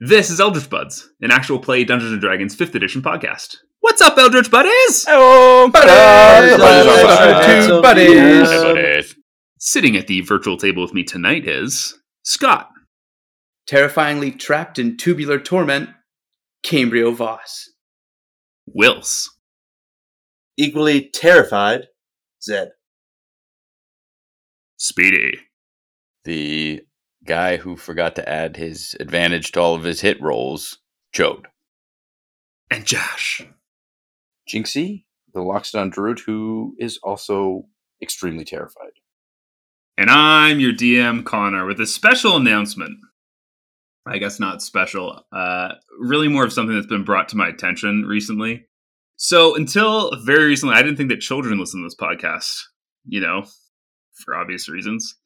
This is Eldritch Buds, an actual play Dungeons & Dragons 5th edition podcast. What's up, Eldritch Buddies? Hello, buddies! Sitting at the virtual table with me tonight is Scott. Terrifyingly trapped in tubular torment, Cambrio Voss. Wills. Equally terrified, Zed. Speedy. The guy who forgot to add his advantage to all of his hit rolls, Chode. And Josh. Jinxie, the Locksdown Druid, who is also extremely terrified. And I'm your DM, Connor, with a special announcement. I guess not special. Really more of something that's been brought to my attention recently. So until very recently, I didn't think that children listened to this podcast, you know, for obvious reasons.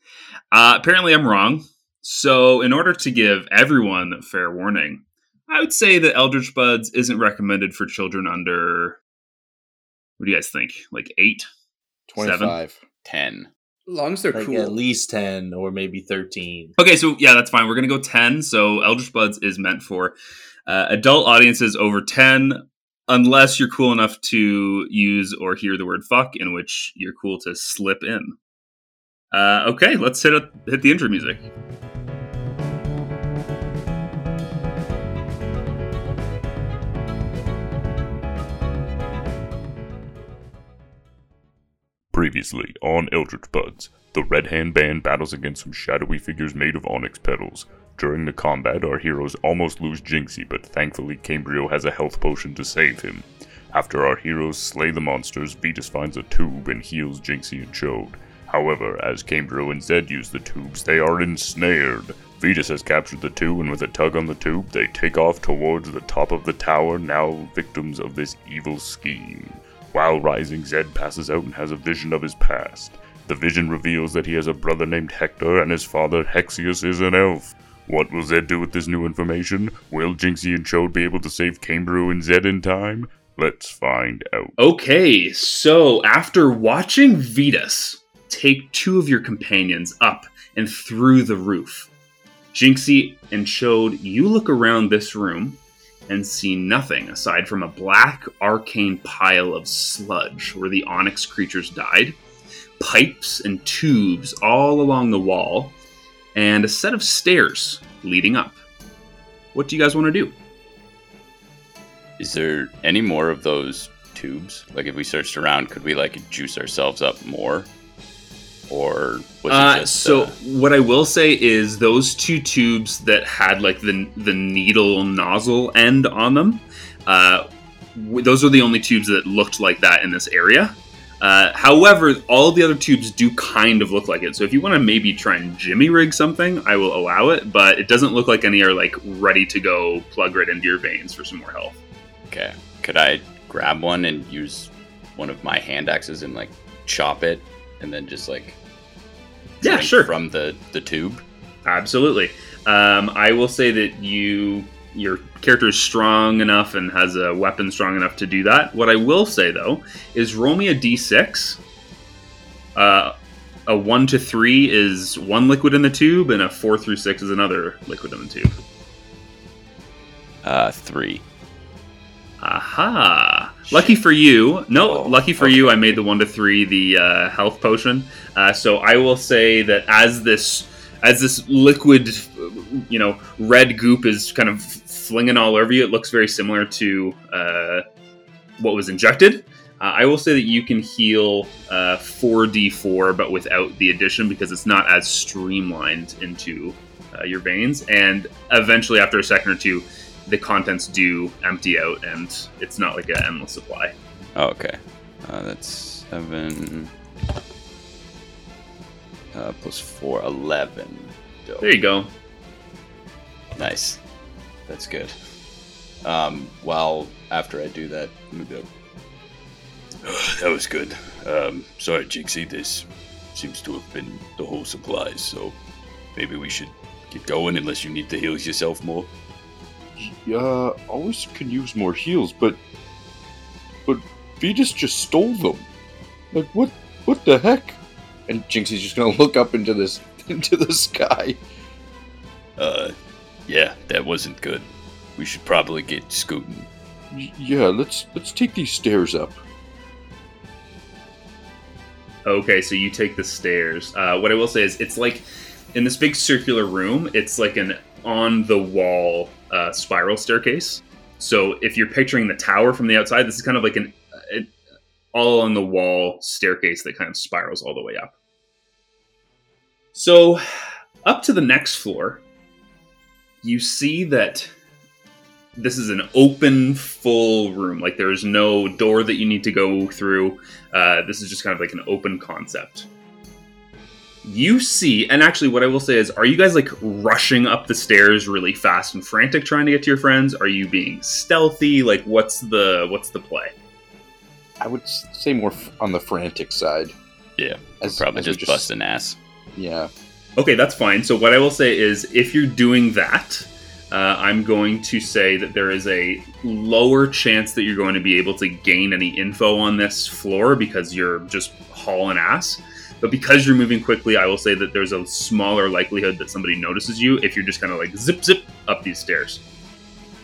Apparently I'm wrong. So in order to give everyone fair warning, I would say that Eldritch Buds isn't recommended for children under, what do you guys think? Like 8? 25. 7? 10. As long as they're like cool. At least 10 or maybe 13. Okay, so yeah, that's fine. We're going to go 10. So Eldritch Buds is meant for adult audiences over 10, unless you're cool enough to use or hear the word fuck, in which you're cool to slip in. Okay, let's hit the intro music. Previously on Eldritch Buds, the Red Hand Band battles against some shadowy figures made of onyx petals. During the combat, our heroes almost lose Jinxie, but thankfully Cambrio has a health potion to save him. After our heroes slay the monsters, Vetus finds a tube and heals Jinxie and Chode. However, as Cambrio and Zed use the tubes, they are ensnared. Vetus has captured the two, and with a tug on the tube, they take off towards the top of the tower, now victims of this evil scheme. While rising, Zed passes out and has a vision of his past. The vision reveals that he has a brother named Hector and his father Hexius is an elf. What will Zed do with this new information? Will Jinxie and Chode be able to save Cambrio and Zed in time? Let's find out. Okay, so after watching Vetus take two of your companions up and through the roof, Jinxie and Chode, you look around this room and see nothing aside from a black arcane pile of sludge where the onyx creatures died, pipes and tubes all along the wall, and a set of stairs leading up. What do you guys want to do? Is there any more of those tubes? Like, if we searched around, could we, like, juice ourselves up more? Or was it just... So what I will say is those two tubes that had like the needle nozzle end on them, those are the only tubes that looked like that in this area. However, all the other tubes do kind of look like it. So if you want to maybe try and jimmy rig something, I will allow it. But it doesn't look like any are like ready to go plug right into your veins for some more health. Okay. Could I grab one and use one of my hand axes and like chop it and then just like... Yeah, sure. From the tube? Absolutely. I will say that your character is strong enough and has a weapon strong enough to do that. What I will say, though, is roll me a d6. A 1 to 3 is one liquid in the tube, and a 4 through 6 is another liquid in the tube. 3. Aha! Lucky for you. I made the 1 to 3 the health potion. So I will say that as this liquid, you know, red goop is kind of flinging all over you, it looks very similar to what was injected. I will say that you can heal 4d4, but without the addition because it's not as streamlined into your veins. And eventually, after a second or two, the contents do empty out, and it's not like an endless supply. Oh, okay. That's 7 plus 4, 11. Dope. There you go. Nice. That's good. After I do that, maybe that was good. Sorry, Jinxie, this seems to have been the whole supply, so maybe we should get going unless you need to heal yourself more. Always can use more heals, but Vetus just stole them. Like, what the heck? And Jinxie's just gonna look up into the sky. Yeah, That wasn't good. We should probably get scooting. Yeah, let's take these stairs up. Okay, so you take the stairs. What I will say is it's like in this big circular room, it's like an on-the-wall spiral staircase. So if you're picturing the tower from the outside, this is kind of like an all-on-the-wall staircase that kind of spirals all the way up. So up to the next floor, you see that this is an open, full room. Like, there's no door that you need to go through. This is just kind of like an open concept. You see, and actually what I will say is, are you guys, like, rushing up the stairs really fast and frantic trying to get to your friends? Are you being stealthy? Like, what's the play? I would say more on the frantic side. Yeah, probably just busting ass. Yeah. Okay, that's fine. So what I will say is, if you're doing that... I'm going to say that there is a lower chance that you're going to be able to gain any info on this floor because you're just hauling ass. But because you're moving quickly, I will say that there's a smaller likelihood that somebody notices you if you're just kind of like zip, zip up these stairs.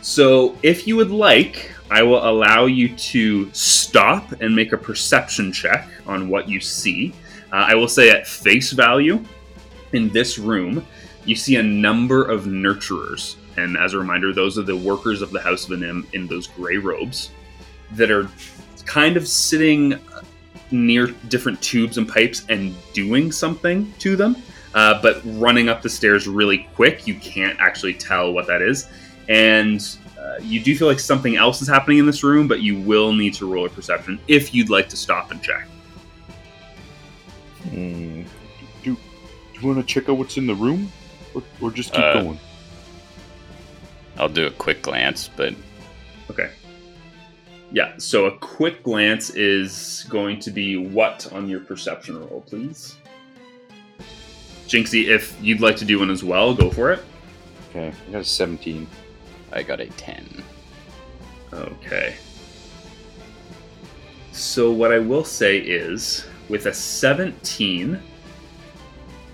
So if you would like, I will allow you to stop and make a perception check on what you see. I will say at face value, in this room, you see a number of nurturers. And as a reminder, those are the workers of the House of Anym in those gray robes that are kind of sitting near different tubes and pipes and doing something to them. But running up the stairs really quick, you can't actually tell what that is. And you do feel like something else is happening in this room, but you will need to roll a perception if you'd like to stop and check. Do you want to check out what's in the room? Or just keep going? I'll do a quick glance, but... Okay. Yeah, so a quick glance is going to be what on your perception roll, please? Jinxie, if you'd like to do one as well, go for it. Okay, I got a 17. I got a 10. Okay. So what I will say is, with a 17...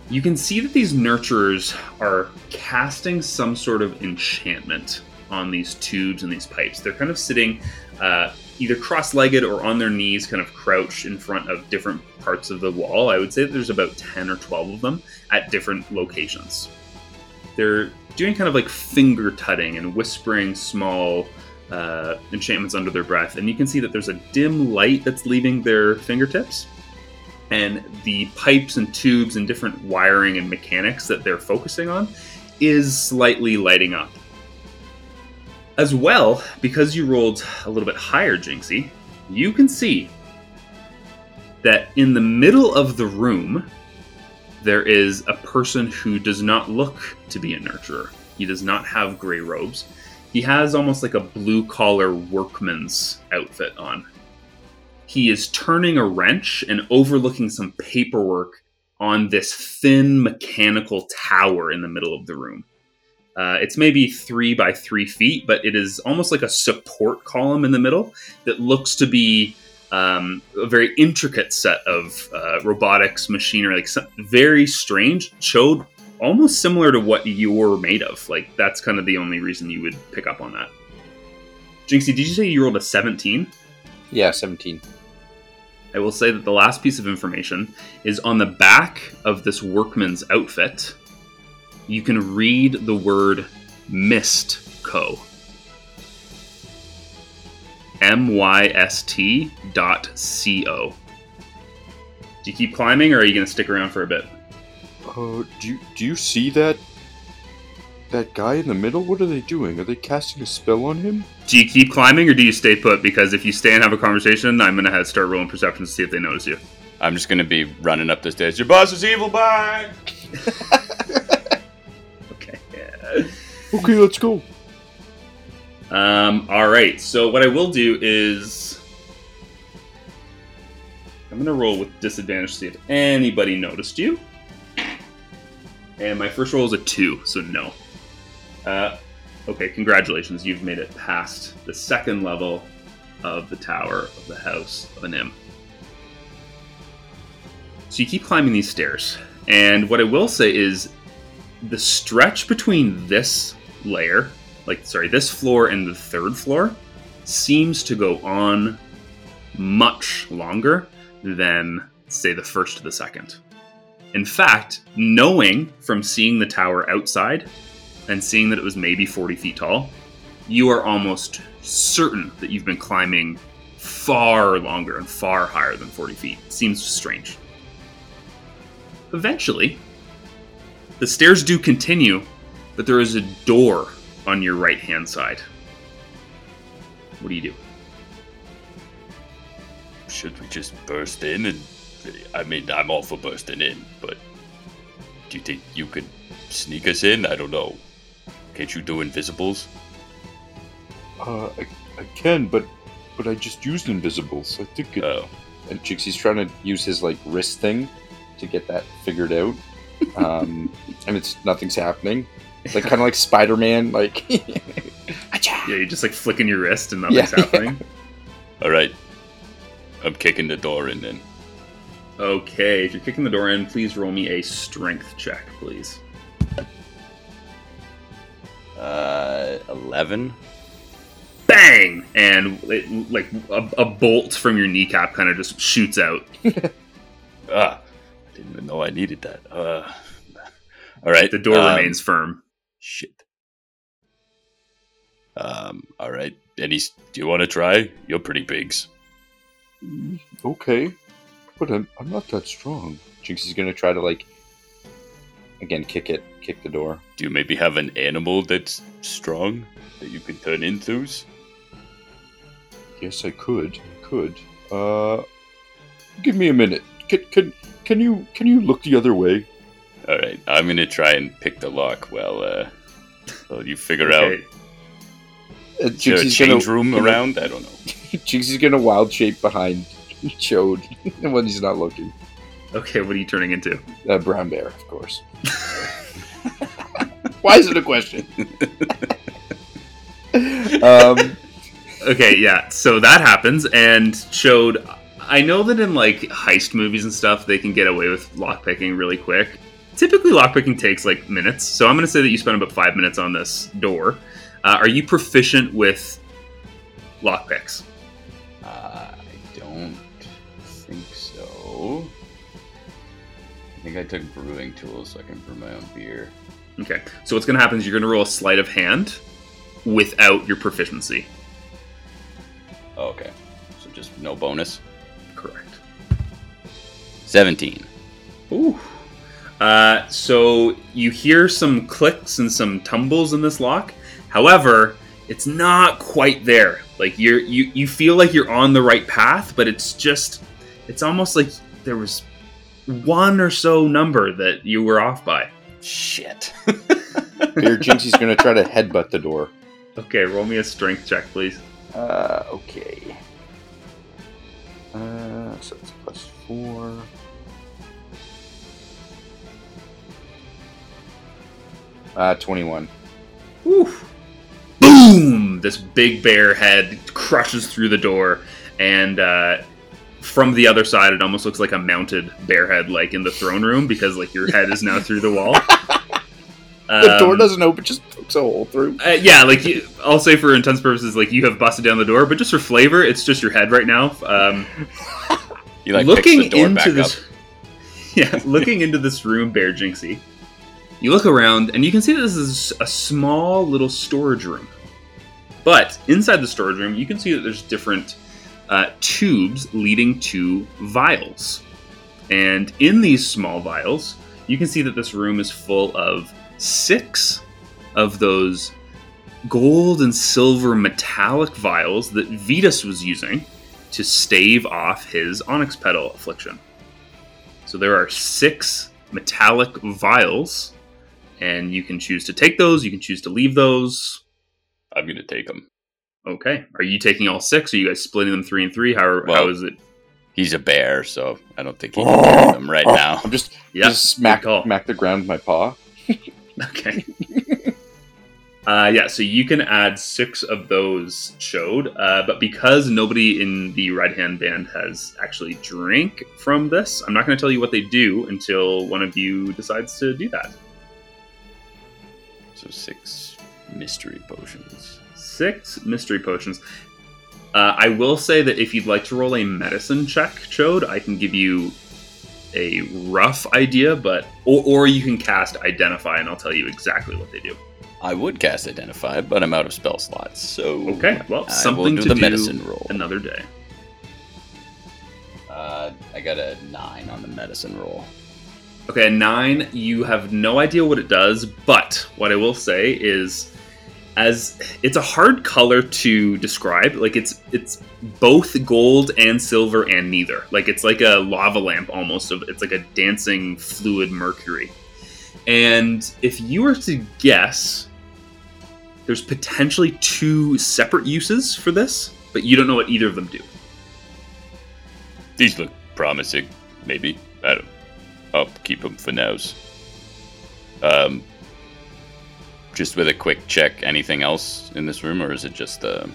you can see that these nurturers are casting some sort of enchantment on these tubes and these pipes. They're kind of sitting either cross-legged or on their knees, kind of crouched in front of different parts of the wall. I would say that there's about 10 or 12 of them at different locations. They're doing kind of like finger-tutting and whispering small enchantments under their breath. And you can see that there's a dim light that's leaving their fingertips. And the pipes and tubes and different wiring and mechanics that they're focusing on is slightly lighting up. As well, because you rolled a little bit higher, Jinxie, you can see that in the middle of the room, there is a person who does not look to be a nurturer. He does not have gray robes. He has almost like a blue-collar workman's outfit on. He is turning a wrench and overlooking some paperwork on this thin mechanical tower in the middle of the room. It's maybe 3 by 3 feet, but it is almost like a support column in the middle that looks to be a very intricate set of robotics, machinery, like very strange. Chode, almost similar to what you're made of. Like, that's kind of the only reason you would pick up on that. Jinxie, did you say you rolled a 17? Yeah, 17. I will say that the last piece of information is on the back of this workman's outfit. You can read the word Mystco. MYST.CO. Do you keep climbing, or are you going to stick around for a bit? Do you see that guy in the middle? What are they doing? Are they casting a spell on him? Do you keep climbing, or do you stay put? Because if you stay and have a conversation, I'm going to start rolling perception to see if they notice you. I'm just going to be running up the stairs. Your boss is evil, bye! Okay. Yeah. Okay, let's go. Alright, so what I will do is... I'm going to roll with disadvantage to see if anybody noticed you. And my first roll is a 2, so no. Okay, congratulations. You've made it past the second level of the tower of the House of Anym. So you keep climbing these stairs. And what I will say is the stretch between this layer, like, sorry, this floor and the third floor seems to go on much longer than, say, the first to the second. In fact, knowing from seeing the tower outside and seeing that it was maybe 40 feet tall, you are almost certain that you've been climbing far longer and far higher than 40 feet. Seems strange. Eventually, the stairs do continue, but there is a door on your right-hand side. What do you do? Should we just burst in? And I mean, I'm all for bursting in, but do you think you could sneak us in? I don't know. Can't you do invisibles? I can, but I just used invisibles. So I think it... Oh. And Jinxie's trying to use his, like, wrist thing to get that figured out. And it's... Nothing's happening. It's like, kind of like Spider-Man, like... Yeah, you're just, like, flicking your wrist and nothing's happening. Yeah. All right. I'm kicking the door in, then. Okay, if you're kicking the door in, please roll me a strength check, please. 11. Bang! And it, like a bolt from your kneecap kind of just shoots out. I didn't even know I needed that. All right. The door remains firm. Shit. All right. Denny's, do you want to try? You're pretty bigs. Okay. But I'm not that strong. Jinxie's going to try to, like, again, kick the door. Do you maybe have an animal that's strong that you can turn into? Yes, I could. Give me a minute. Can you look the other way? All right, I'm going to try and pick the lock while you figure okay. out. Is there a change room around? I don't know. Jinxie's going to wild shape behind Chode when he's not looking. Okay, what are you turning into? A brown bear, of course. Why is it a question? Okay, yeah, so that happens, and Chode, I know that in, like, heist movies and stuff, they can get away with lockpicking really quick. Typically, lockpicking takes, like, minutes, so I'm going to say that you spent about 5 minutes on this door. Are you proficient with lockpicks? I don't think so. I think I took brewing tools so I can brew my own beer. Okay, so what's going to happen is you're going to roll a sleight of hand without your proficiency. Oh, okay, so just no bonus? Correct. 17. Ooh. So you hear some clicks and some tumbles in this lock. However, it's not quite there. Like you feel like you're on the right path, but it's almost like there was one or so number that you were off by. Shit. Here, Jinxie's gonna try to headbutt the door. Okay, roll me a strength check, please. Okay. So it's plus 4. Ah, 21. Woof. Boom! This big bear head crushes through the door, and from the other side, it almost looks like a mounted bear head, like in the throne room, because like your head is now through the wall. The door doesn't open; just pokes a hole through. Yeah, like I'll say for intents purposes, like you have busted down the door, but just for flavor, it's just your head right now. You like looking picks the door into back this, up. Yeah, looking into this room, Bear Jinxie. You look around, and you can see that this is a small little storage room. But inside the storage room, you can see that there's different tubes leading to vials. And in these small vials, you can see that this room is full of 6 of those gold and silver metallic vials that Vetus was using to stave off his Onyx Petal affliction. So there are 6 metallic vials. And you can choose to take those. You can choose to leave those. I'm going to take them. Okay. Are you taking all 6? Are you guys splitting them 3 and 3? How is it? He's a bear, so I don't think he can carry them right now. I'm just smack the ground with my paw. Okay. Yeah, so you can add 6 of those, Chode. But because nobody in the Red Hand Band has actually drank from this, I'm not going to tell you what they do until one of you decides to do that. So 6 mystery potions. 6 mystery potions. I will say that if you'd like to roll a medicine check, Chode, I can give you a rough idea, but or you can cast Identify, and I'll tell you exactly what they do. I would cast Identify, but I'm out of spell slots, so okay. Well, something to do medicine roll another day. I got a 9 on the medicine roll. Okay, 9. You have no idea what it does, but what I will say is, as it's a hard color to describe, like it's both gold and silver and neither. Like it's like a lava lamp almost. It's like a dancing fluid mercury. And if you were to guess, there's potentially 2 separate uses for this, but you don't know what either of them do. These look promising, maybe. I'll keep them for now. Just with a quick check, anything else in this room, or is it just the...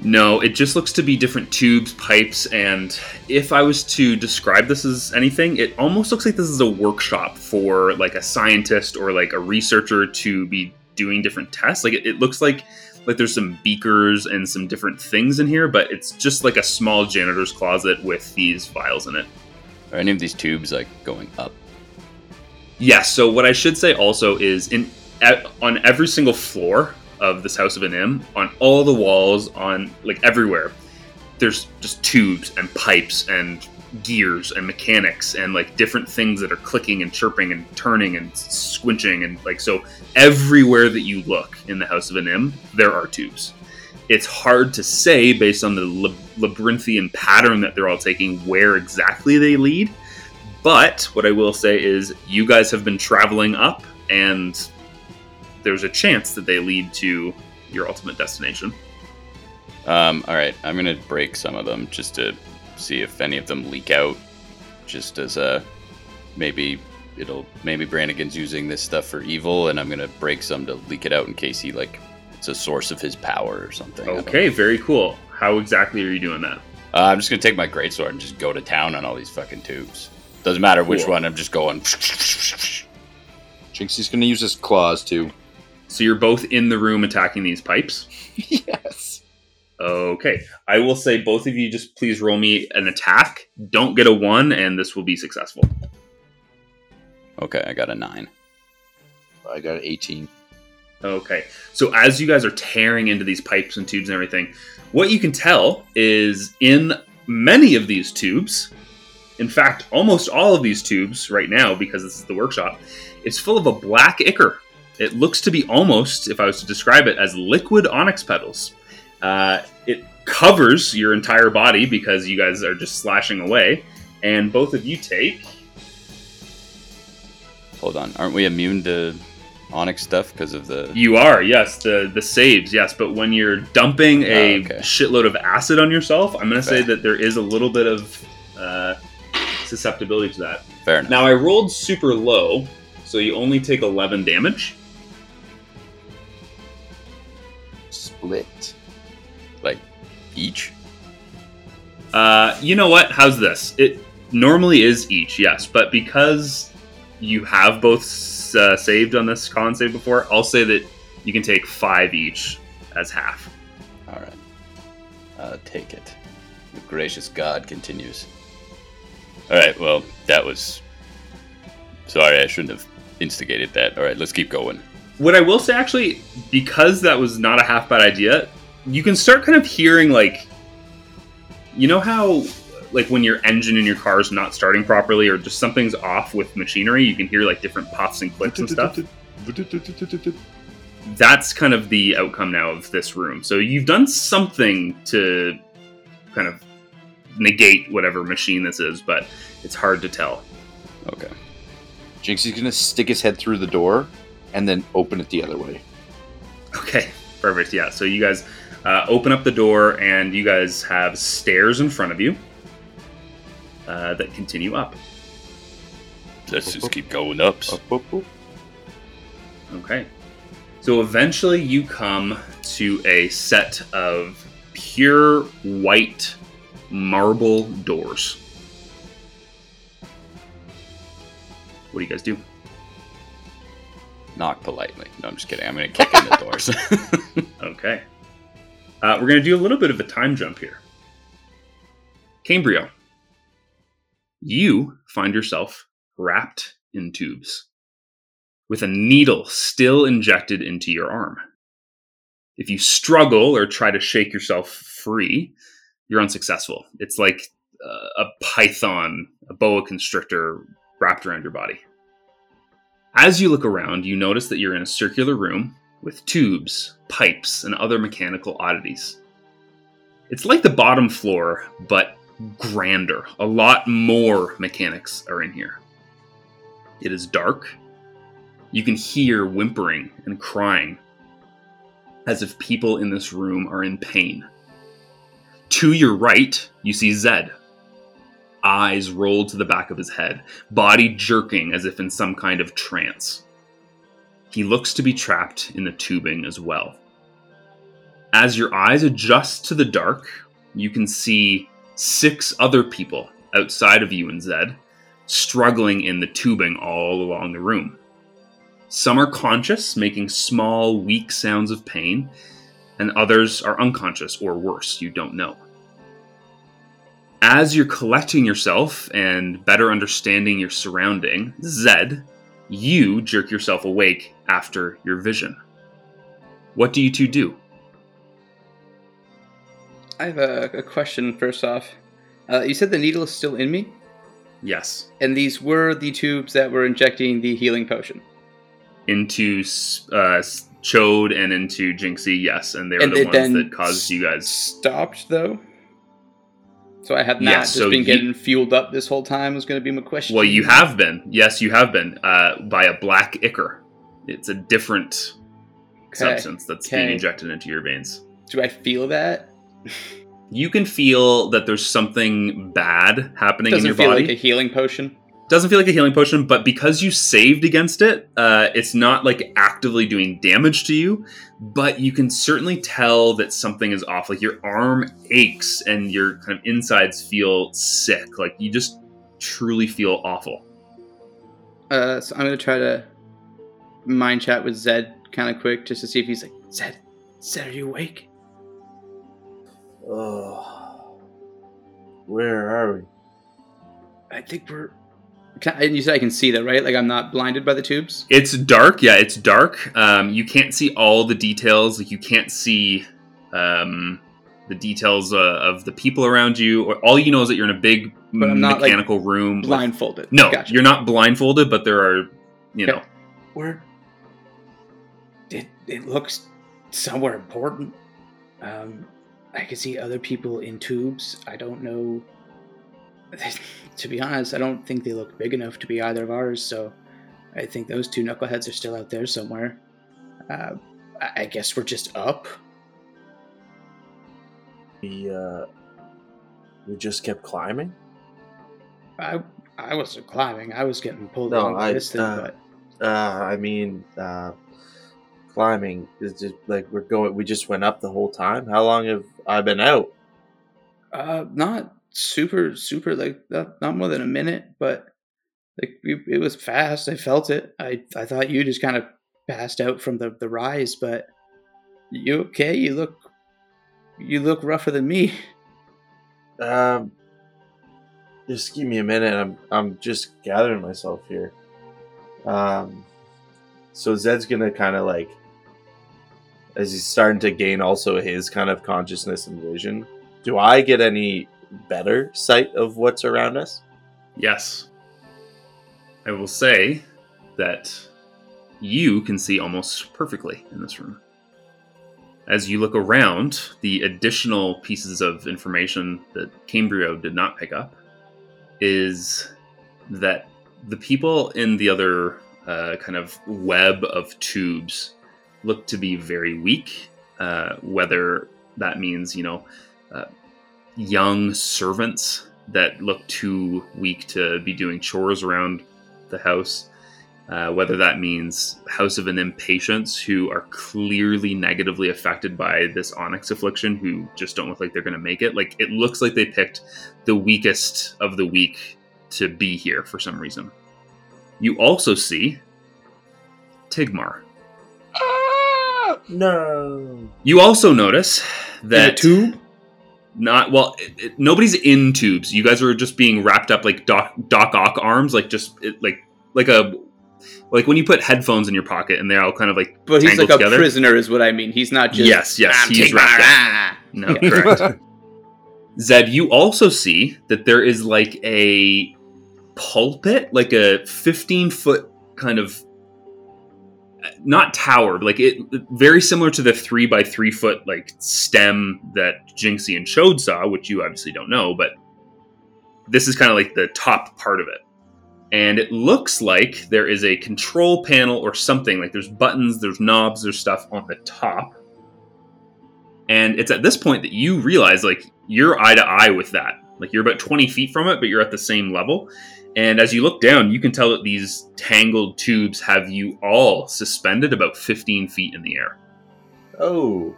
No, it just looks to be different tubes, pipes, and if I was to describe this as anything, it almost looks like this is a workshop for, like, a scientist or, like, a researcher to be doing different tests. Like, it looks like there's some beakers and some different things in here, but it's just, like, a small janitor's closet with these vials in it. Are any of these tubes, like, going up? Yeah, so what I should say also is... on every single floor of this House of Anym, on all the walls, on like everywhere, there's just tubes and pipes and gears and mechanics and like different things that are clicking and chirping and turning and squinching and like so. Everywhere that you look in the House of Anym, there are tubes. It's hard to say based on the labyrinthian pattern that they're all taking where exactly they lead. But what I will say is, you guys have been traveling up and. There's a chance that they lead to your ultimate destination. Alright, I'm going to break some of them just to see if any of them leak out. Just as a... Maybe Brannigan's using this stuff for evil, and I'm going to break some to leak it out in case he, like... It's a source of his power or something. Okay, very cool. How exactly are you doing that? I'm just going to take my greatsword and just go to town on all these fucking tubes. Doesn't matter which one, I'm just going... Jinxie's going to use his claws, too. So you're both in the room attacking these pipes? Yes. Okay. I will say both of you just please roll me an attack. Don't get a 1, and this will be successful. Okay, I got a 9. I got an 18. Okay. So as you guys are tearing into these pipes and tubes and everything, what you can tell is in many of these tubes, in fact, almost all of these tubes right now, because this is the workshop, it's full of a black ichor. It looks to be almost, if I was to describe it, as liquid onyx petals. It covers your entire body because you guys are just slashing away. And both of you take... Hold on, aren't we immune to onyx stuff because of the... You are, yes, the saves, yes. But when you're dumping a shitload of acid on yourself, I'm going to say that there is a little bit of susceptibility to that. Fair enough. Now, I rolled super low... So you only take 11 damage. Split. Like, each? You know what? How's this? It normally is each, yes. But because you have both saved on this con save before, I'll say that you can take 5 each as half. Alright. Take it. The gracious God continues. Alright, well, that was... Sorry, I shouldn't have... instigated that. All right, let's keep going. What I will say, actually, because that was not a half bad idea, you can start kind of hearing, like, you know how, like, when your engine in your car is not starting properly or just something's off with machinery, you can hear, like, different pops and clicks and stuff? That's kind of the outcome now of this room. So you've done something to kind of negate whatever machine this is, but it's hard to tell. Okay. Jinxie's going to stick his head through the door and then open it the other way. Okay, perfect, yeah. So you guys open up the door and you guys have stairs in front of you that continue up. Let's just keep going up. Okay. So eventually you come to a set of pure white marble doors. What do you guys do? Knock politely. No, I'm just kidding. I'm going to kick in the doors. Okay. We're going to do a little bit of a time jump here. Cambrio, you find yourself wrapped in tubes with a needle still injected into your arm. If you struggle or try to shake yourself free, you're unsuccessful. It's like a python, a boa constrictor wrapped around your body. As you look around, you notice that you're in a circular room with tubes, pipes, and other mechanical oddities. It's like the bottom floor, but grander. A lot more mechanics are in here. It is dark. You can hear whimpering and crying, as if people in this room are in pain. To your right, you see Zed. Eyes rolled to the back of his head, body jerking as if in some kind of trance. He looks to be trapped in the tubing as well. As your eyes adjust to the dark, you can see 6 other people outside of you and Zed, struggling in the tubing all along the room. Some are conscious, making small, weak sounds of pain, and others are unconscious, or worse, you don't know. As you're collecting yourself and better understanding your surrounding, Zed, you jerk yourself awake after your vision. What do you two do? I have a question first off. You said the needle is still in me? Yes. And these were the tubes that were injecting the healing potion? Into Chode and into Jinxie, yes. And they were the ones that caused you guys... Stopped, though? So I have not been getting fueled up this whole time was going to be my question. Well, you have been. Yes, you have been. By a black ichor. It's a different substance that's being injected into your veins. Do I feel that? You can feel that there's something bad happening in your body. Doesn't feel like a healing potion? Doesn't feel like a healing potion, but because you saved against it, it's not like actively doing damage to you, but you can certainly tell that something is off. Like your arm aches and your kind of insides feel sick. Like you just truly feel awful. So I'm going to try to mind chat with Zed kind of quick just to see if he's like, Zed, are you awake? Oh, where are we? I think we're... You said I can see that, right? Like I'm not blinded by the tubes? It's dark. Yeah, it's dark. You can't see all the details. Like you can't see the details of the people around you. Or all you know is that you're in a big mechanical room. Blindfolded. No, gotcha. You're not blindfolded, but there are, you know. It looks somewhere important. I can see other people in tubes. I don't know. To be honest, I don't think they look big enough to be either of ours, so I think those two knuckleheads are still out there somewhere. I guess we're just up. We just kept climbing? I wasn't climbing. I was getting pulled along by this thing, but... climbing. It's just like we just went up the whole time? How long have I been out? Not... super like not more than a minute, but like it was fast. I felt it. I thought you just kind of passed out from the rise, but you okay? You look rougher than me. Just give me a minute. I'm just gathering myself here. So Zed's gonna kind of like, as he's starting to gain also his kind of consciousness and vision, do I get any better sight of what's around us? Yes. I will say that you can see almost perfectly in this room. As you look around, the additional pieces of information that Cambrio did not pick up is that the people in the other kind of web of tubes look to be very weak, whether that means, young servants that look too weak to be doing chores around the house, whether that means House of Anym patients who are clearly negatively affected by this Onyx affliction who just don't look like they're going to make it. Like, it looks like they picked the weakest of the weak to be here for some reason. You also see Tigmar. Ah, no. You also notice that... In a tube? Not, well, nobody's in tubes. You guys are just being wrapped up like Doc Ock arms, like just like when you put headphones in your pocket and they're all kind of like but he's like together. A prisoner is what I mean. He's not just... Yes, he's wrapped up. No, correct. Zed, you also see that there is like a pulpit, like a 15-foot kind of, not tower, but like it, very similar to the 3 by 3 foot like stem that Jinxie and Chode saw, which you obviously don't know, but this is kind of like the top part of it. And it looks like there is a control panel or something, like there's buttons, there's knobs, there's stuff on the top. And it's at this point that you realize like you're eye to eye with that. Like you're about 20 feet from it, but you're at the same level. And as you look down, you can tell that these tangled tubes have you all suspended about 15 feet in the air. Oh.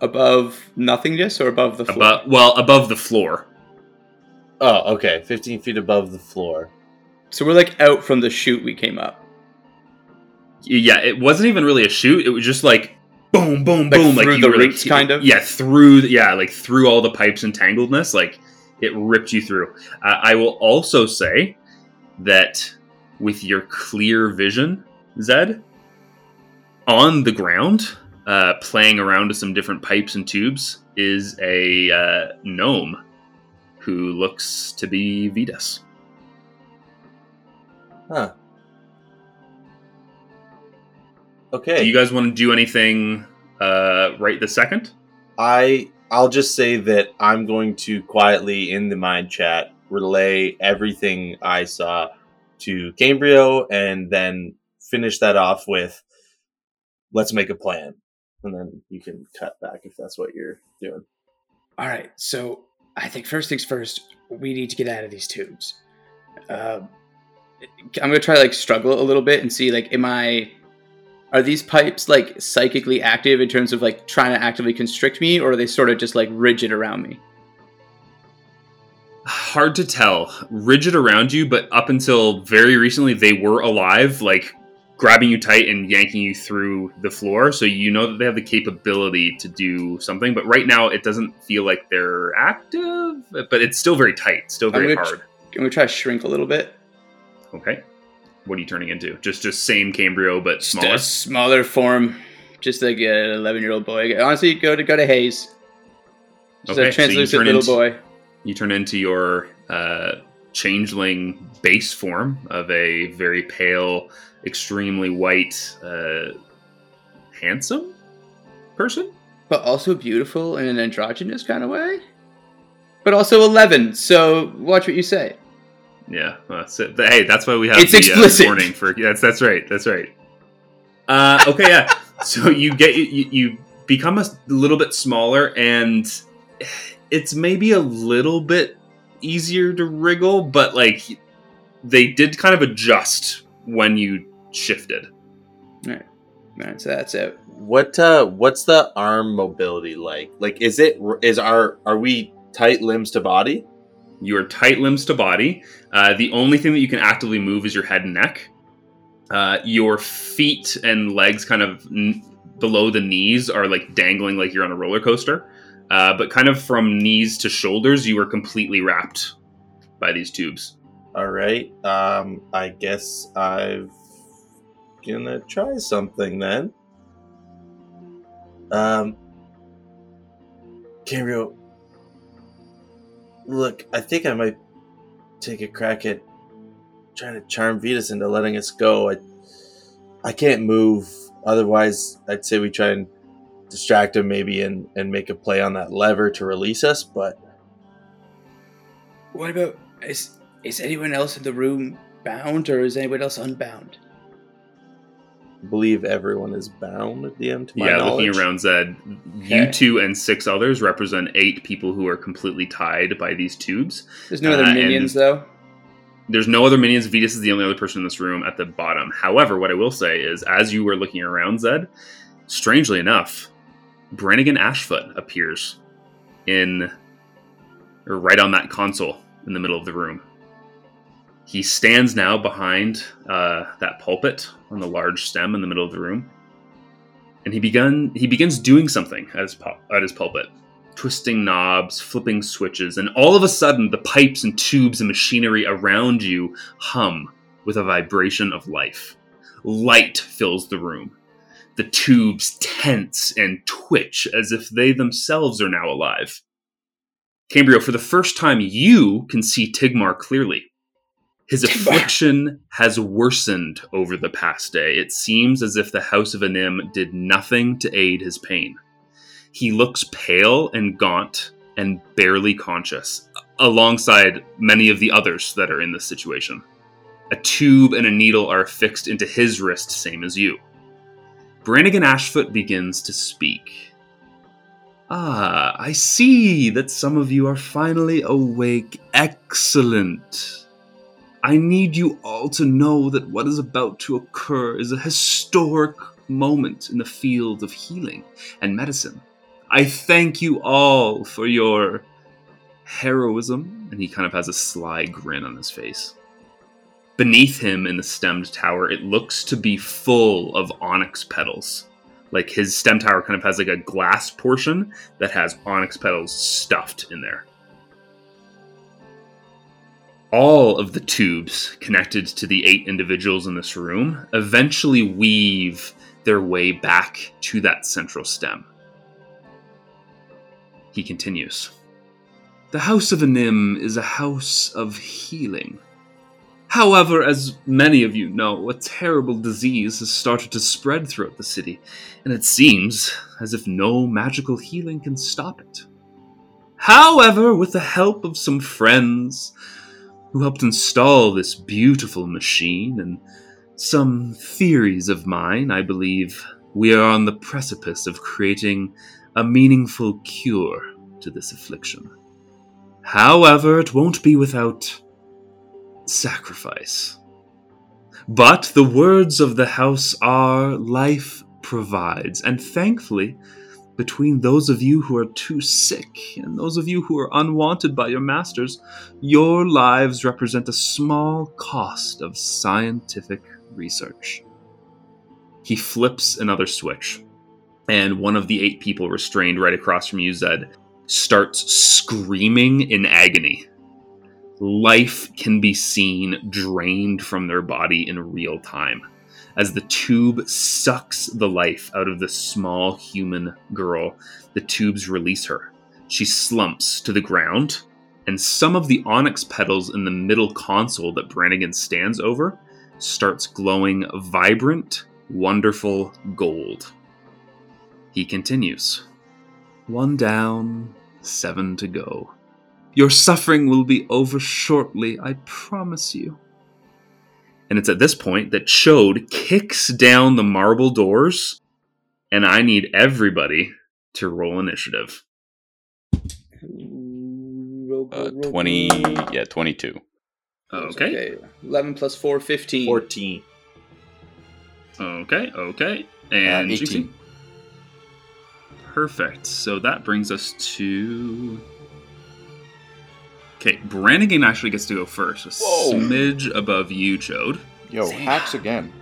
Above nothingness or above the floor? Above the floor. Oh, okay. 15 feet above the floor. So we're like out from the chute we came up. Yeah, it wasn't even really a chute. It was just like boom, boom, boom. Through like you the roots, like, kind of? Yeah, through all the pipes and tangledness. Like, it ripped you through. I will also say that with your clear vision, Zed, on the ground, playing around with some different pipes and tubes, is a gnome who looks to be Vetus. Huh. Okay. Do you guys want to do anything right this second? I'll just say that I'm going to quietly, in the mind chat, relay everything I saw to Cambrio and then finish that off with, let's make a plan. And then you can cut back if that's what you're doing. All right. So I think first things first, we need to get out of these tubes. I'm going to try struggle a little bit and see, are these pipes psychically active in terms of trying to actively constrict me, or are they sort of just rigid around me? Hard to tell. Rigid around you, but up until very recently they were alive, grabbing you tight and yanking you through the floor. So you know that they have the capability to do something, but right now it doesn't feel like they're active, but it's still very tight, still very hard. Can we try to shrink a little bit? Okay. What are you turning into? Just same Cambrio, but smaller? Just a smaller form. Just like an 11-year-old boy. Honestly, go to Hayes. Just a translucent little boy. You turn into your changeling base form of a very pale, extremely white, handsome person? But also beautiful in an androgynous kind of way? But also 11, so watch what you say. Yeah, hey, that's why we have the warning for. That's right. Okay, yeah. So you become a little bit smaller, and it's maybe a little bit easier to wriggle, but they did kind of adjust when you shifted. All right. So that's it. What's the arm mobility like? Are we tight limbs to body? You are tight limbs to body. The only thing that you can actively move is your head and neck. Your feet and legs kind of below the knees are dangling like you're on a roller coaster. But kind of from knees to shoulders, you are completely wrapped by these tubes. All right. I guess I'm going to try something then. Cambrio... Look, I think I might take a crack at trying to charm Vetus into letting us go. I can't move. Otherwise, I'd say we try and distract him maybe and make a play on that lever to release us, but... What about... Is anyone else in the room bound, or is anyone else unbound? I believe everyone is bound at the end, to my knowledge. Looking around, Zed, you two and 6 others represent 8 people who are completely tied by these tubes. There's no other minions, though? There's no other minions. Vetus is the only other person in this room at the bottom. However, what I will say is, as you were looking around, Zed, strangely enough, Brannigan Ashfoot appears right on that console in the middle of the room. He stands now behind that pulpit on the large stem in the middle of the room, and he begins doing something at his pulpit, twisting knobs, flipping switches, and all of a sudden the pipes and tubes and machinery around you hum with a vibration of life. Light fills the room. The tubes tense and twitch as if they themselves are now alive. Cambrio, for the first time, you can see Tigmar clearly. His affliction has worsened over the past day. It seems as if the House of Anym did nothing to aid his pain. He looks pale and gaunt and barely conscious, alongside many of the others that are in this situation. A tube and a needle are affixed into his wrist, same as you. Brannigan Ashfoot begins to speak. "Ah, I see that some of you are finally awake. Excellent. I need you all to know that what is about to occur is a historic moment in the field of healing and medicine. I thank you all for your heroism." And he kind of has a sly grin on his face. Beneath him in the stemmed tower, it looks to be full of onyx petals. Like, his stem tower kind of has like a glass portion that has onyx petals stuffed in there. All of the tubes connected to the 8 individuals in this room eventually weave their way back to that central stem. He continues. "The House of Anym is a house of healing. However, as many of you know, a terrible disease has started to spread throughout the city, and it seems as if no magical healing can stop it. However, with the help of some friends who helped install this beautiful machine and some theories of mine, I believe we are on the precipice of creating a meaningful cure to this affliction. However, it won't be without sacrifice. But the words of the house are, life provides, and thankfully, between those of you who are too sick and those of you who are unwanted by your masters, your lives represent a small cost of scientific research." He flips another switch, and one of the 8 people restrained right across from you, Zed, starts screaming in agony. Life can be seen drained from their body in real time as the tube sucks the life out of the small human girl. The tubes release her. She slumps to the ground, and some of the onyx petals in the middle console that Brannigan stands over starts glowing vibrant, wonderful gold. He continues. "One down, 7 to go. Your suffering will be over shortly, I promise you." And it's at this point that Chode kicks down the marble doors, and I need everybody to roll initiative. 22. Okay. 11 plus 4, 15. 14. Okay. And 18. Jinxie. Perfect. So that brings us to... Okay, Brannigan actually gets to go first. Smidge above you, Chode. Yo, hacks again.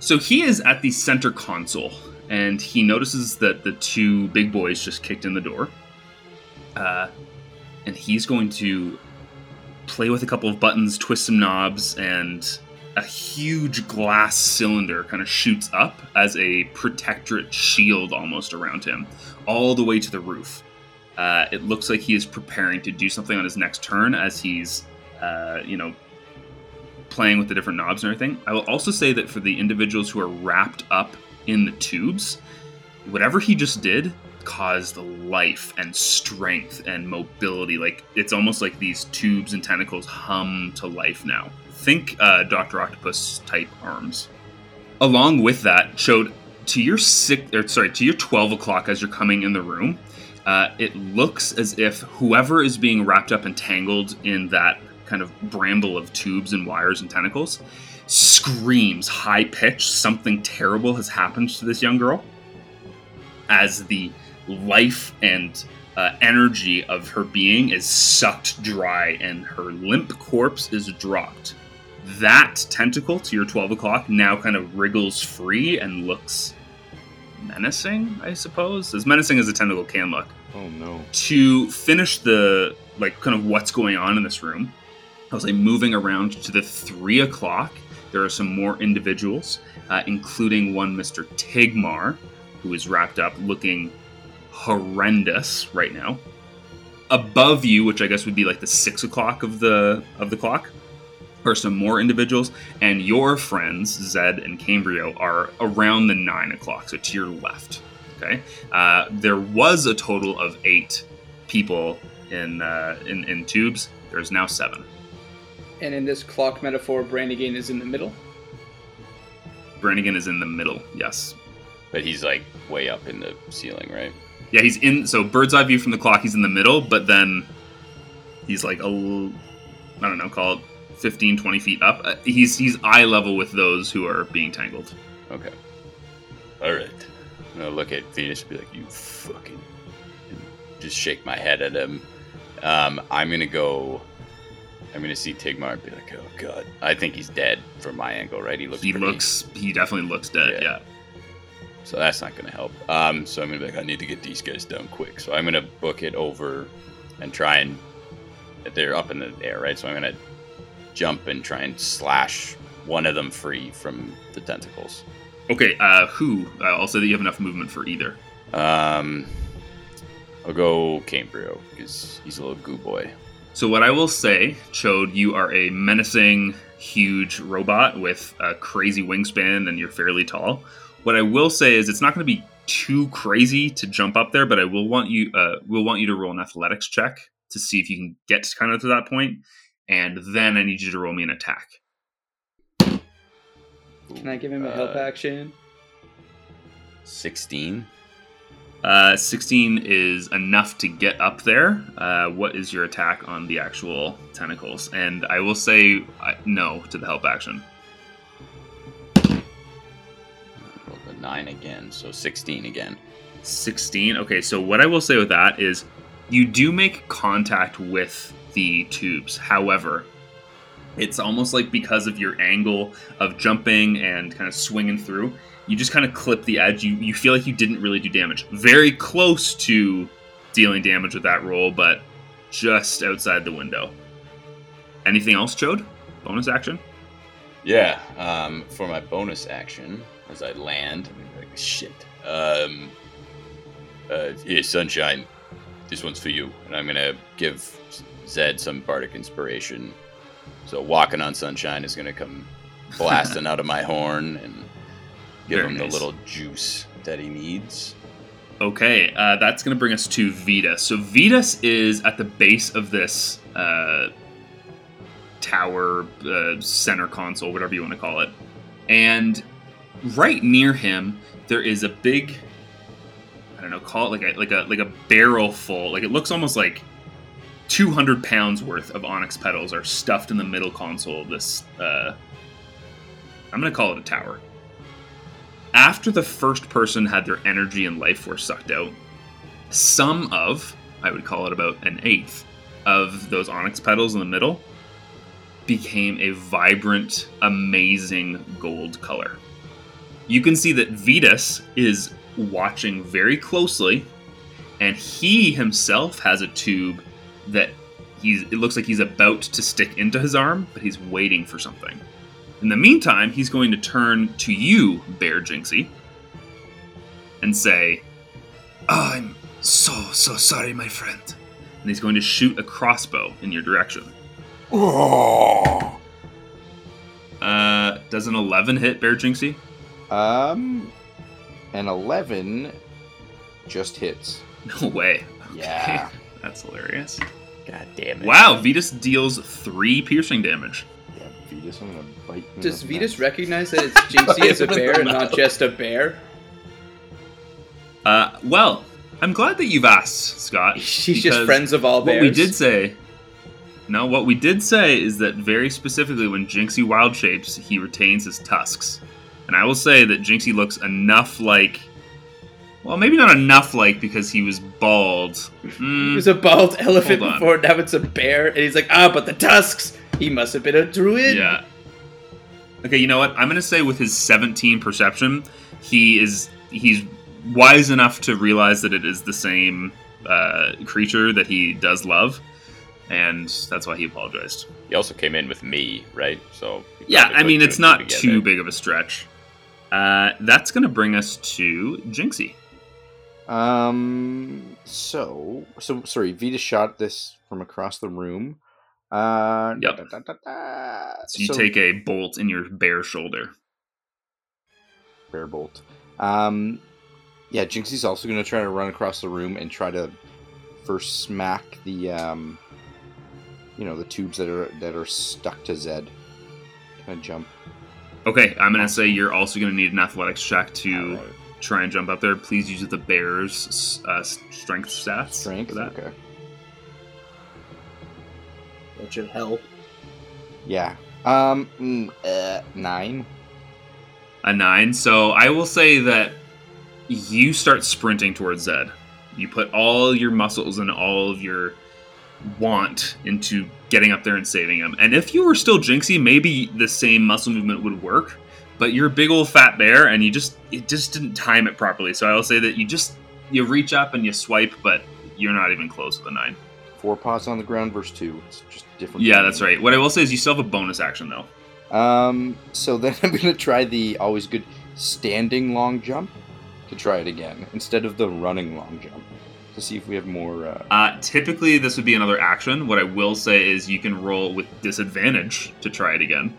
So he is at the center console, and he notices that the 2 big boys just kicked in the door. And he's going to play with a couple of buttons, twist some knobs, and a huge glass cylinder kind of shoots up as a protectorate shield almost around him, all the way to the roof. It looks like he is preparing to do something on his next turn as he's, playing with the different knobs and everything. I will also say that for the individuals who are wrapped up in the tubes, whatever he just did caused life and strength and mobility. Like, it's almost like these tubes and tentacles hum to life now. Think Dr. Octopus-type arms. Along with that, Chode, to your 12 o'clock as you're coming in the room, it looks as if whoever is being wrapped up and tangled in that kind of bramble of tubes and wires and tentacles screams high-pitched, something terrible has happened to this young girl, as the life and energy of her being is sucked dry and her limp corpse is dropped That tentacle to your 12 o'clock now kind of wriggles free and looks menacing, I suppose. As menacing as a tentacle can look. Oh, no. To finish the, like, kind of what's going on in this room, I was, like, moving around to the 3 o'clock. There are some more individuals, including one Mr. Tigmar, who is wrapped up looking horrendous right now. Above you, which I guess would be like the 6 o'clock of the clock, are some more individuals, and your friends, Zed and Cambrio, are around the 9 o'clock, so to your left. Okay, there was a total of 8 people in tubes. There's now 7. And in this clock metaphor, Brannigan is in the middle? Brannigan is in the middle, yes. But he's, like, way up in the ceiling, right? Yeah, he's in... So, bird's eye view from the clock, he's in the middle, but then he's, like, I don't know, call it 15, 20 feet up. He's eye level with those who are being tangled. Okay. All right. I'm going to look at Vetus and be like, you fucking... And just shake my head at him. I'm going to go... I'm going to see Tigmar and be like, oh, God. I think he's dead from my angle, right? He definitely looks dead, yeah. So that's not going to help. So I'm going to be like, I need to get these guys down quick. So I'm going to book it over and try and... They're up in the air, right? So I'm going to jump and try and slash one of them free from the tentacles. Okay, who? I'll say that you have enough movement for either. I'll go Cambrio, because he's a little goo boy. So what I will say, Chode, you are a menacing, huge robot with a crazy wingspan, and you're fairly tall. What I will say is it's not going to be too crazy to jump up there, but I will want you. We'll want you to roll an athletics check to see if you can get kind of to that point, and then I need you to roll me an attack. Can I give him a help action? 16. 16 is enough to get up there. What is your attack on the actual tentacles? And I will say no to the help action. Roll the 9 again, so 16 again. 16? Okay, so what I will say with that is you do make contact with the tubes. However, it's almost like because of your angle of jumping and kind of swinging through, you just kind of clip the edge. You feel like you didn't really do damage. Very close to dealing damage with that roll, but just outside the window. Anything else, Chode? Bonus action? Yeah. For my bonus action, as I land, I'm like, shit. Here, Sunshine, this one's for you. And I'm going to give Zed some bardic inspiration. So Walking on Sunshine is going to come blasting out of my horn and... Give him the little juice that he needs. Okay, that's going to bring us to Vetus. So Vetus is at the base of this tower, center console, whatever you want to call it. And right near him, there is a big, I don't know, call it like a barrel full. Like it looks almost like 200 pounds worth of onyx petals are stuffed in the middle console of this. I'm going to call it a tower. After the first person had their energy and life force sucked out, some of, I would call it about 1/8, of those onyx petals in the middle became a vibrant, amazing gold color. You can see that Vetus is watching very closely, and he himself has a tube that it looks like he's about to stick into his arm, but he's waiting for something. In the meantime, he's going to turn to you, Bear Jinxie, and say, oh, I'm so sorry, my friend. And he's going to shoot a crossbow in your direction. Oh. Does an 11 hit, Bear Jinxie? An 11 just hits. No way. Okay. Yeah. That's hilarious. God damn it. Wow, Vetus deals 3 piercing damage. Vetus, I'm gonna bite him. Does Vetus recognize that it's Jinxie as a bear and not just a bear? Well, I'm glad that you've asked, Scott. She's just friends of all bears. What we did say is that very specifically when Jinxie wild shapes, he retains his tusks. And I will say that Jinxie looks enough like... Well, maybe not enough like because he was bald. He was a bald elephant before, now it's a bear, and he's like, but the tusks! He must have been a druid. Yeah, Okay, you know what? I'm going to say with his 17 perception, he's wise enough to realize that it is the same creature that he does love, and that's why he apologized. He also came in with me, right? So yeah, I mean, it's not too big of a stretch. That's going to bring us to Jinxie. So sorry, Vetus shot this from across the room. Yep. So you take a bolt in your bare shoulder. Bare bolt. Yeah, Jinxie's also going to try to run across the room and try to first smack the, the tubes that are stuck to Zed. Kind of jump. Okay, I'm going to say you're also going to need an athletics check to try and jump up there. Please use the bear's strength stats. Strength, for that. Okay. That should help. Yeah. 9. A 9. So I will say that you start sprinting towards Zed. You put all your muscles and all of your want into getting up there and saving him. And if you were still Jinxie, maybe the same muscle movement would work. But you're a big old fat bear, and it just didn't time it properly. So I will say that you reach up and you swipe, but you're not even close with a 9. 4 paws on the ground versus 2. It's just different. Yeah, that's right. What I will say is you still have a bonus action, though. So then I'm going to try the always good standing long jump to try it again, instead of the running long jump, to see if we have more... typically, this would be another action. What I will say is you can roll with disadvantage to try it again.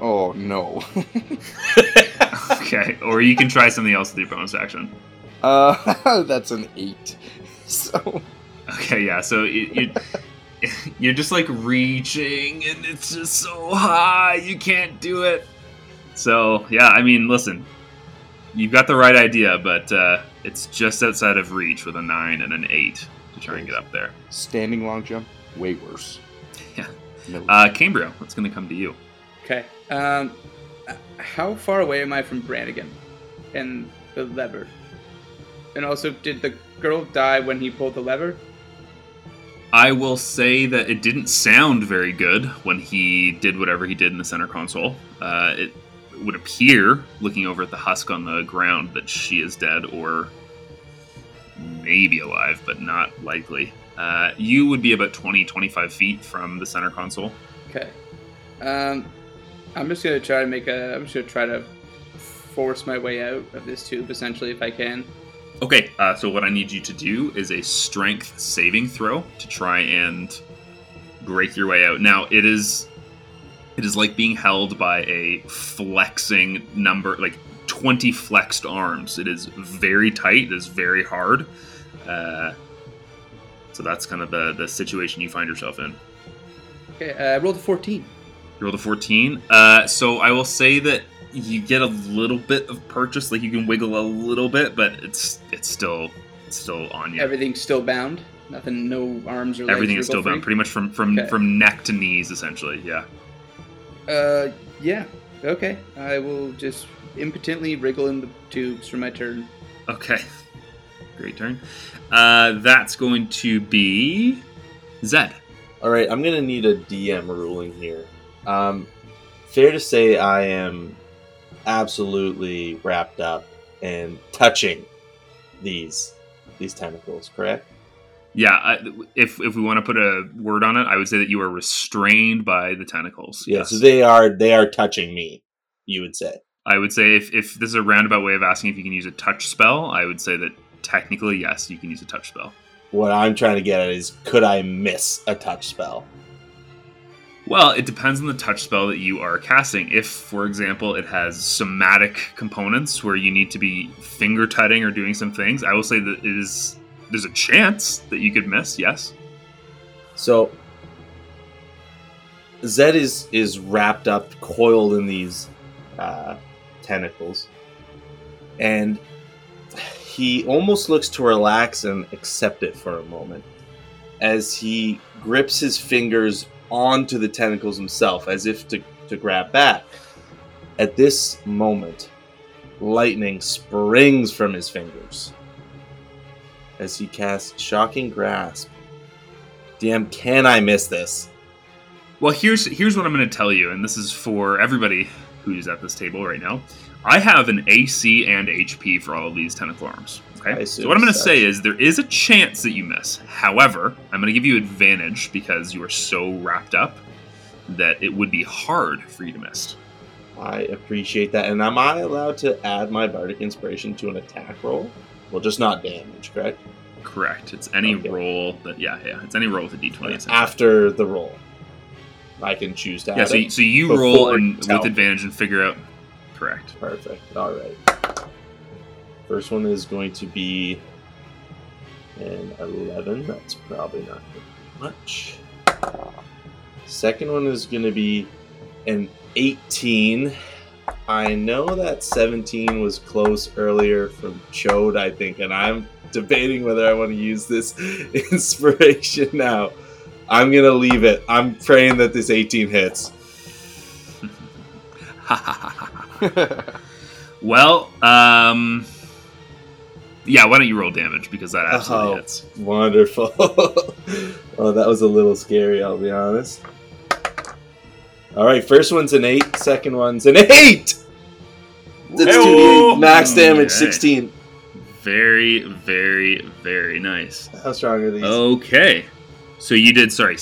Oh, no. Okay, or you can try something else with your bonus action. That's an 8. So okay, yeah. So you're just like reaching, and it's just so high you can't do it. So yeah, I mean, listen, you've got the right idea, but it's just outside of reach with a 9 and an 8 to try and get up there. Standing long jump, way worse. Yeah. No. Cambrio, what's going to come to you? Okay. How far away am I from Brannigan and the lever? And also, did the girl die when he pulled the lever? I will say that it didn't sound very good when he did whatever he did in the center console. It would appear, looking over at the husk on the ground, that she is dead or maybe alive, but not likely. You would be about 20-25 feet from the center console. Okay. I'm just gonna try to force my way out of this tube, essentially, if I can. Okay, so what I need you to do is a strength saving throw to try and break your way out. Now, it is like being held by a flexing number, like 20 flexed arms. It is very tight. It is very hard. So that's kind of the situation you find yourself in. Okay, I rolled a 14. You rolled a 14? So I will say that you get a little bit of purchase, like you can wiggle a little bit, but it's still on you. Everything's still bound? Nothing, no arms or legs? Everything is still bound, pretty much from neck to knees, essentially, yeah. Yeah, okay. I will just impotently wriggle in the tubes for my turn. Okay, great turn. That's going to be Zed. All right, I'm going to need a DM ruling here. Fair to say I am... absolutely wrapped up and touching these tentacles, correct? Yeah, if we want to put a word on it, I would say that you are restrained by the tentacles. Yeah, yes. So they are touching me, you would say. I would say if this is a roundabout way of asking if you can use a touch spell, I would say that technically, yes, you can use a touch spell. What I'm trying to get at is, could I miss a touch spell? Well, it depends on the touch spell that you are casting. If, for example, it has somatic components where you need to be finger-tutting or doing some things, I will say that there's a chance that you could miss, yes. So, Zed is wrapped up, coiled in these tentacles, and he almost looks to relax and accept it for a moment as he grips his fingers onto the tentacles himself, as if to grab back. At this moment, lightning springs from his fingers as he casts Shocking Grasp. Damn, can I miss this? Well, here's what I'm going to tell you, and this is for everybody who's at this table right now. I have an AC and HP for all of these tentacle arms. Okay, so what I'm going to say is there is a chance that you miss. However, I'm going to give you advantage because you are so wrapped up that it would be hard for you to miss. I appreciate that. And am I allowed to add my Bardic Inspiration to an attack roll? Well, just not damage, correct? Correct. It's any roll that, it's any roll with a d20. After the roll, I can choose to add it. Yeah, so you roll and with advantage and figure out. Correct. Perfect. All right. First one is going to be an 11. That's probably not much. Second one is going to be an 18. I know that 17 was close earlier from Chode, I think, and I'm debating whether I want to use this inspiration now. I'm going to leave it. I'm praying that this 18 hits. Well, why don't you roll damage, because that absolutely hits. Wonderful. Oh, that was a little scary, I'll be honest. All right, first one's an 8, second one's an 8! That's 2d8. Max damage, 16. Very, very, very nice. How strong are these? Okay. So you did, 16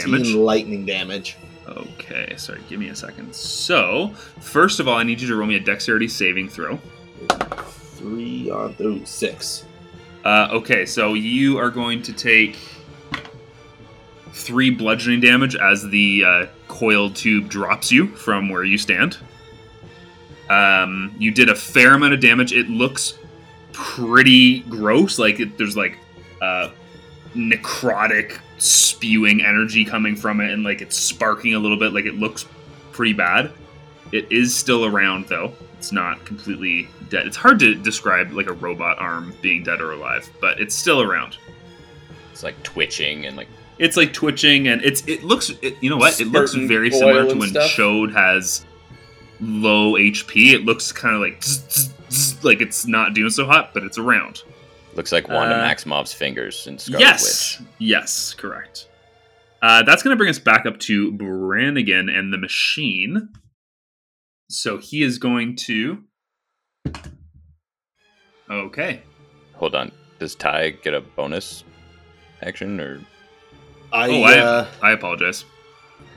damage. 16 lightning damage. Okay, give me a second. So, first of all, I need you to roll me a dexterity saving throw. 3 on 6. Okay, so you are going to take 3 bludgeoning damage as the coiled tube drops you from where you stand. You did a fair amount of damage. It looks pretty gross. There's necrotic spewing energy coming from it, and it's sparking a little bit. It looks pretty bad. It is still around, though. It's not completely dead. It's hard to describe a robot arm being dead or alive, but it's still around. It's twitching and It's twitching, and it looks. You know what? It looks very similar to when Chode has low HP. It looks kind of like it's not doing so hot, but it's around. Looks like Wanda Maximoff's fingers in Scarlet Witch. Yes, correct. That's going to bring us back up to Brannigan and the machine. So he is going to. Okay. Hold on. Does Ty get a bonus action or? I apologize.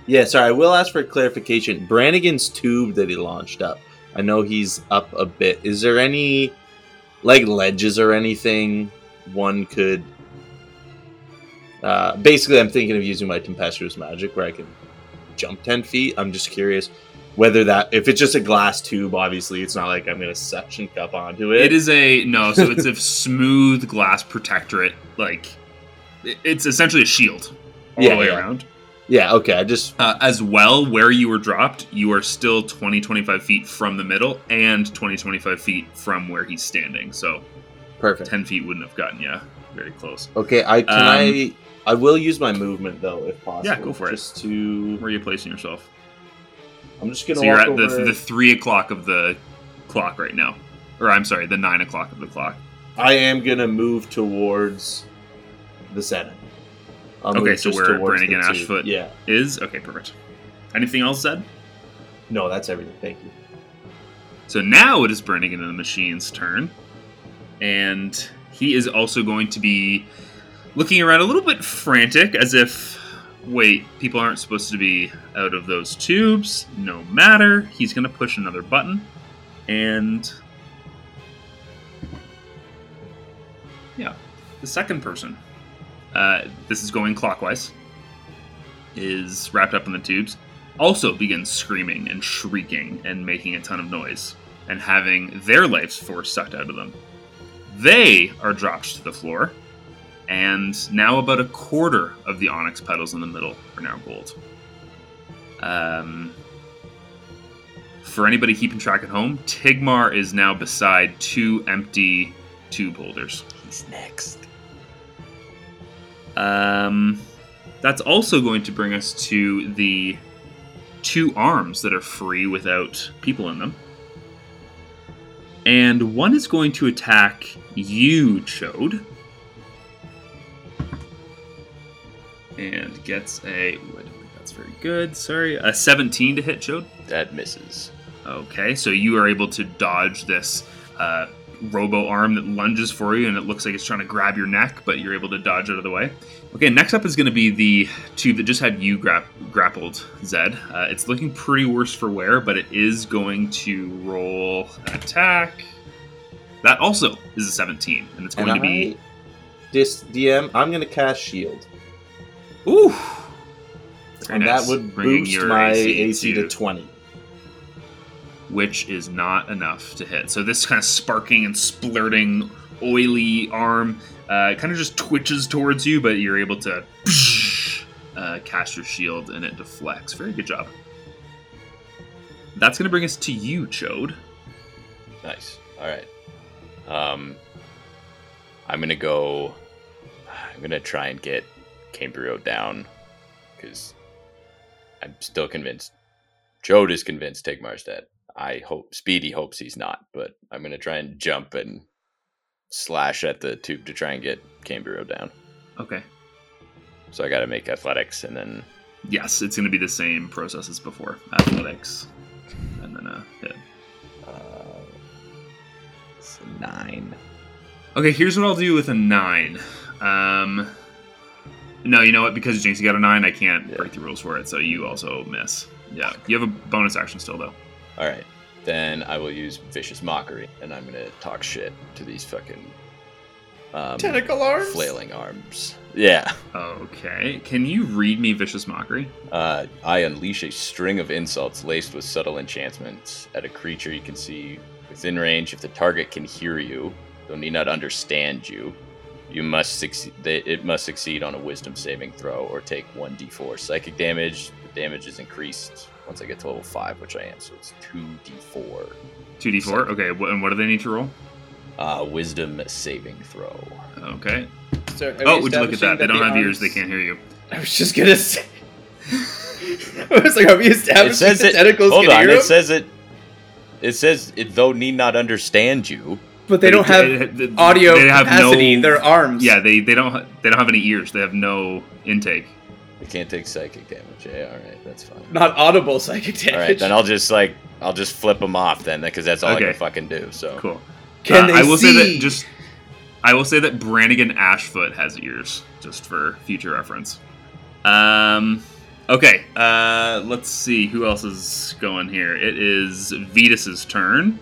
Yeah, I will ask for clarification. Brannigan's tube that he launched up. I know he's up a bit. Is there any ledges or anything one could? Basically, I'm thinking of using my tempestuous magic where I can jump 10 feet. I'm just curious whether if it's just a glass tube, obviously it's not I'm going to suction cup onto it. It is so it's a smooth glass protectorate. It's essentially a shield. All the way around. Yeah, okay, I just... as well, where you were dropped, you are still 20-25 feet from the middle and 20-25 feet from where he's standing, so... Perfect. 10 feet wouldn't have gotten you very close. Okay, I will use my movement, though, if possible. Yeah, go for it. Where are you placing yourself? I'm just going to walk over... So you're at the 3 o'clock of the clock right now. Or, I'm sorry, the 9 o'clock of the clock. I am going to move towards the Senate. Okay, so where Brannigan Ashfoot is? Okay, perfect. Anything else, Zed? No, that's everything. Thank you. So now it is Brannigan and the machine's turn. And he is also going to be looking around a little bit frantic, as if, people aren't supposed to be out of those tubes. No matter. He's going to push another button. And... yeah, the second person. This is going clockwise, is wrapped up in the tubes, also begins screaming and shrieking and making a ton of noise, and having their life's force sucked out of them. They are dropped to the floor, and now about a quarter of the onyx petals in the middle are now gold. For anybody keeping track at home, Tigmar is now beside 2 empty tube holders. He's next. That's also going to bring us to the 2 arms that are free without people in them. And one is going to attack you, Chode. And gets a... That's very good. Sorry. A 17 to hit, Chode? That misses. Okay, so you are able to dodge this robo-arm that lunges for you, and it looks like it's trying to grab your neck, but you're able to dodge out of the way. Okay, next up is going to be the tube that just had you grappled, Zed. It's looking pretty worse for wear, but it is going to roll an attack. That also is a 17, and it's going to be... This DM, I'm going to cast Shield. Ooh! Very and nice. That would boost my AC to 20. Which is not enough to hit. So this kind of sparking and splurting, oily arm kind of just twitches towards you, but you're able to cast your shield and it deflects. Very good job. That's going to bring us to you, Chode. Nice. All right. I'm going to try and get Cambrio down because I'm still convinced. Chode is convinced Tigmar's dead. I hope Speedy hopes he's not, but I'm going to try and jump and slash at the tube to try and get Cambrio down. Okay. So I got to make athletics and then... Yes, it's going to be the same process as before. Athletics and then a hit. It's a 9. Okay, here's what I'll do with a 9. No, you know what? Because Jinxie got a 9, I can't break the rules for it, so you also miss. Yeah, you have a bonus action still, though. All right, then I will use Vicious Mockery, and I'm going to talk shit to these fucking... tentacle arms? Flailing arms. Yeah. Okay. Can you read me Vicious Mockery? I unleash a string of insults laced with subtle enchantments at a creature you can see within range. If the target can hear you, though need not understand you, you must succeed. It must succeed on a wisdom saving throw or take 1d4 psychic damage. The damage is increased once I get to level 5, which I am, so it's 2d4. 2d4? So, okay, and what do they need to roll? Wisdom saving throw. Okay. So, oh, would you look at that? They don't have ears, they can't hear you. I was just going to say... I was like, are we establishing the tentacles can hear them? Hold on, it says, though need not understand you. But they don't have audio capacity in their arms. Yeah, they don't have any ears. They have no intake. They can't take psychic damage. Yeah, all right, that's fine. Not audible psychic damage. All right, then I'll just flip them off then, because that's all I can fucking do. So cool. Can they see? I will say that Brannigan Ashfoot has ears, just for future reference. Okay. Let's see who else is going here. It is Vetus's turn.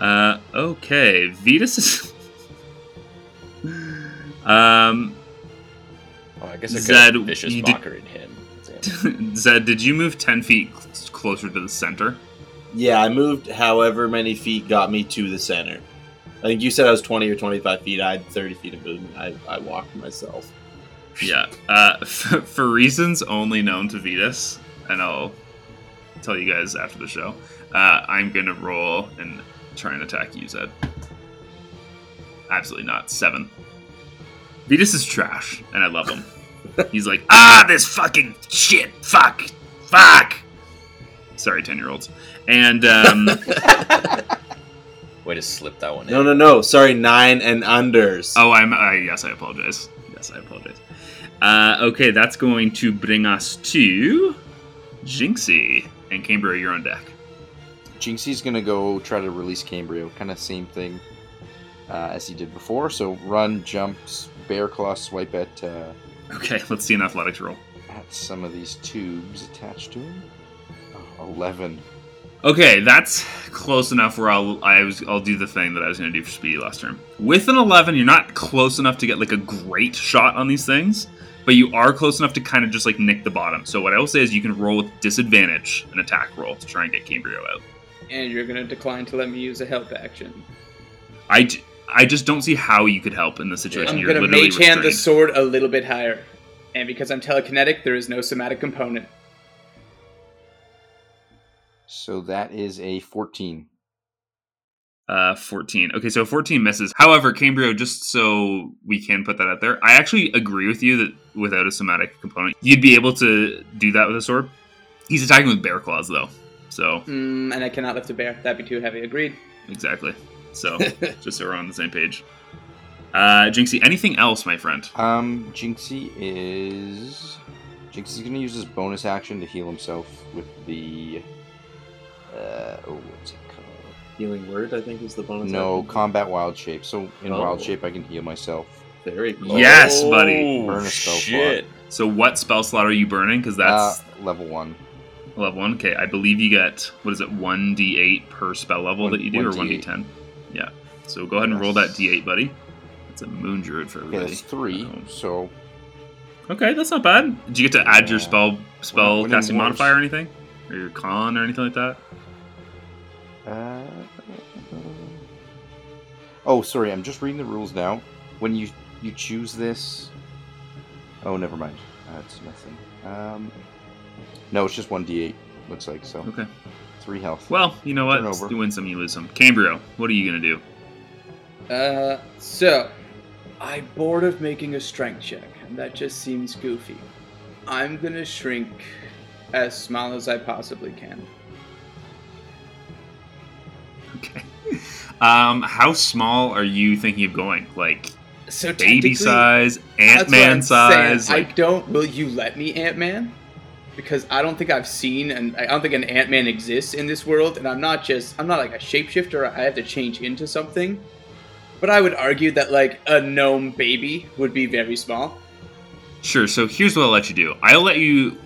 Okay, Vetus is... Oh, I guess I could have Vicious Mockery in him. Zed, did you move 10 feet closer to the center? Yeah, I moved however many feet got me to the center. I think you said I was 20 or 25 feet. I had 30 feet of movement. I walked myself. Yeah, for reasons only known to Vetus, and I'll tell you guys after the show, I'm going to roll and try and attack you, Zed. Absolutely not. 7. Vetus is trash, and I love him. He's like, this fucking shit, fuck. Sorry, 10-year-olds. And, way to slip that one in. No. Sorry, 9 and unders. Oh, yes, I apologize. Okay, that's going to bring us to Jinxie. And Cambrio, you're on deck. Jinxie's going to go try to release Cambrio. Kind of same thing as he did before. So run, jumps, bear claw, swipe at... okay, let's see an athletics roll. At some of these tubes attached to him. 11. Okay, that's close enough where I'll do the thing that I was going to do for Speedy last turn. With an 11, you're not close enough to get like a great shot on these things, but you are close enough to kind of just like nick the bottom. So what I will say is you can roll with disadvantage an attack roll to try and get Cambrio out. And you're going to decline to let me use a help action. I just don't see how you could help in this situation. I'm going to mage hand the sword a little bit higher. And because I'm telekinetic, there is no somatic component. So that is a 14. 14. Okay, so 14 misses. However, Cambrio, just so we can put that out there, I actually agree with you that without a somatic component, you'd be able to do that with a sword. He's attacking with bear claws, though. So. And I cannot lift a bear. That'd be too heavy. Agreed. Exactly. So, just so we're on the same page. Jinxie, anything else, my friend? Jinxie is Jinx is going to use his bonus action to heal himself with the... oh, what's it called? Healing Word, I think, is the bonus action. Combat Wild Shape. So in Wild Shape, I can heal myself. Very cool. Yes, buddy! Burn a spell slot. So what spell slot are you burning? Because that's... level 1. Level 1? Okay, I believe you get, what is it, 1d8 per spell level that you do, or 1d10? Yeah. So go ahead and roll that d8, buddy. It's a Moon Druid for everybody. Yeah, that's 3, so... Okay, that's not bad. Did you get to add your spell casting modifier or anything? Or your con or anything like that? Oh, sorry, I'm just reading the rules now. When you choose this... Oh, never mind. It's nothing. No, it's just 1d8, looks like, so... Okay. 3 health. Well, you know what? You win some, you lose some. Cambrio, what are you going to do? So... I'm bored of making a strength check, and that just seems goofy. I'm going to shrink as small as I possibly can. Okay. How small are you thinking of going? Like, so baby size, Ant-Man size? Like... Will you let me, Ant-Man? Because I don't think I've seen, and I don't think an Ant-Man exists in this world, and I'm not like a shapeshifter, I have to change into something. But I would argue that, like, a gnome baby would be very small. Sure, so here's what I'll let you do. I'll let you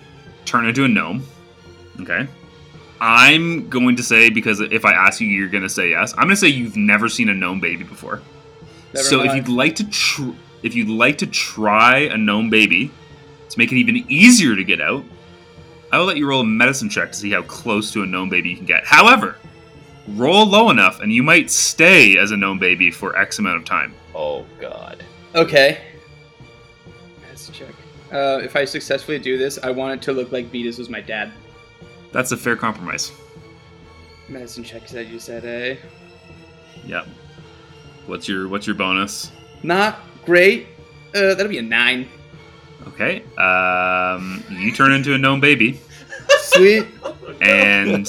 turn into a gnome, okay? I'm going to say, because if I ask you, you're going to say yes. I'm going to say you've never seen a gnome baby before. Never mind. If you'd like to try a gnome baby, to make it even easier to get out, I will let you roll a medicine check to see how close to a gnome baby you can get. However... roll low enough, and you might stay as a gnome baby for X amount of time. Oh, God. Okay. Let's check. If I successfully do this, I want it to look like Vetus was my dad. That's a fair compromise. Medicine check, said you said, eh? Yep. What's your bonus? Not great. That'll be a 9. Okay. You turn into a gnome baby. Sweet. And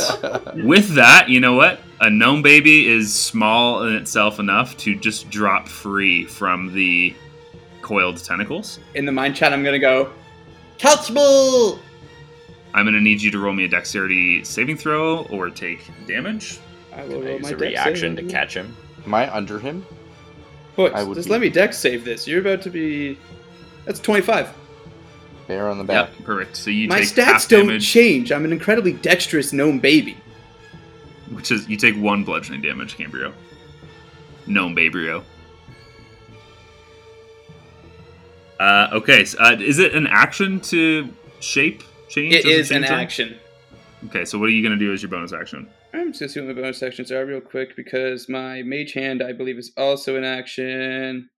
with that, you know what? A gnome baby is small in itself enough to just drop free from the coiled tentacles. In the mind chat, I'm going to go, Touchable! I'm going to need you to roll me a dexterity saving throw or take damage. I will roll my reaction to catch him. Am I under him? Boy, just let me dex save this. You're about to be... That's 25. There on the back. Yep, perfect. So you take half damage. My stats don't change. I'm an incredibly dexterous gnome baby. Which is, you take 1 bludgeoning damage, Cambrio. Gnome Babrio. Okay, so, is it an action to shape change? It is an action. Okay, so what are you going to do as your bonus action? I'm just going to see what my bonus actions are real quick, because my mage hand, I believe, is also an action.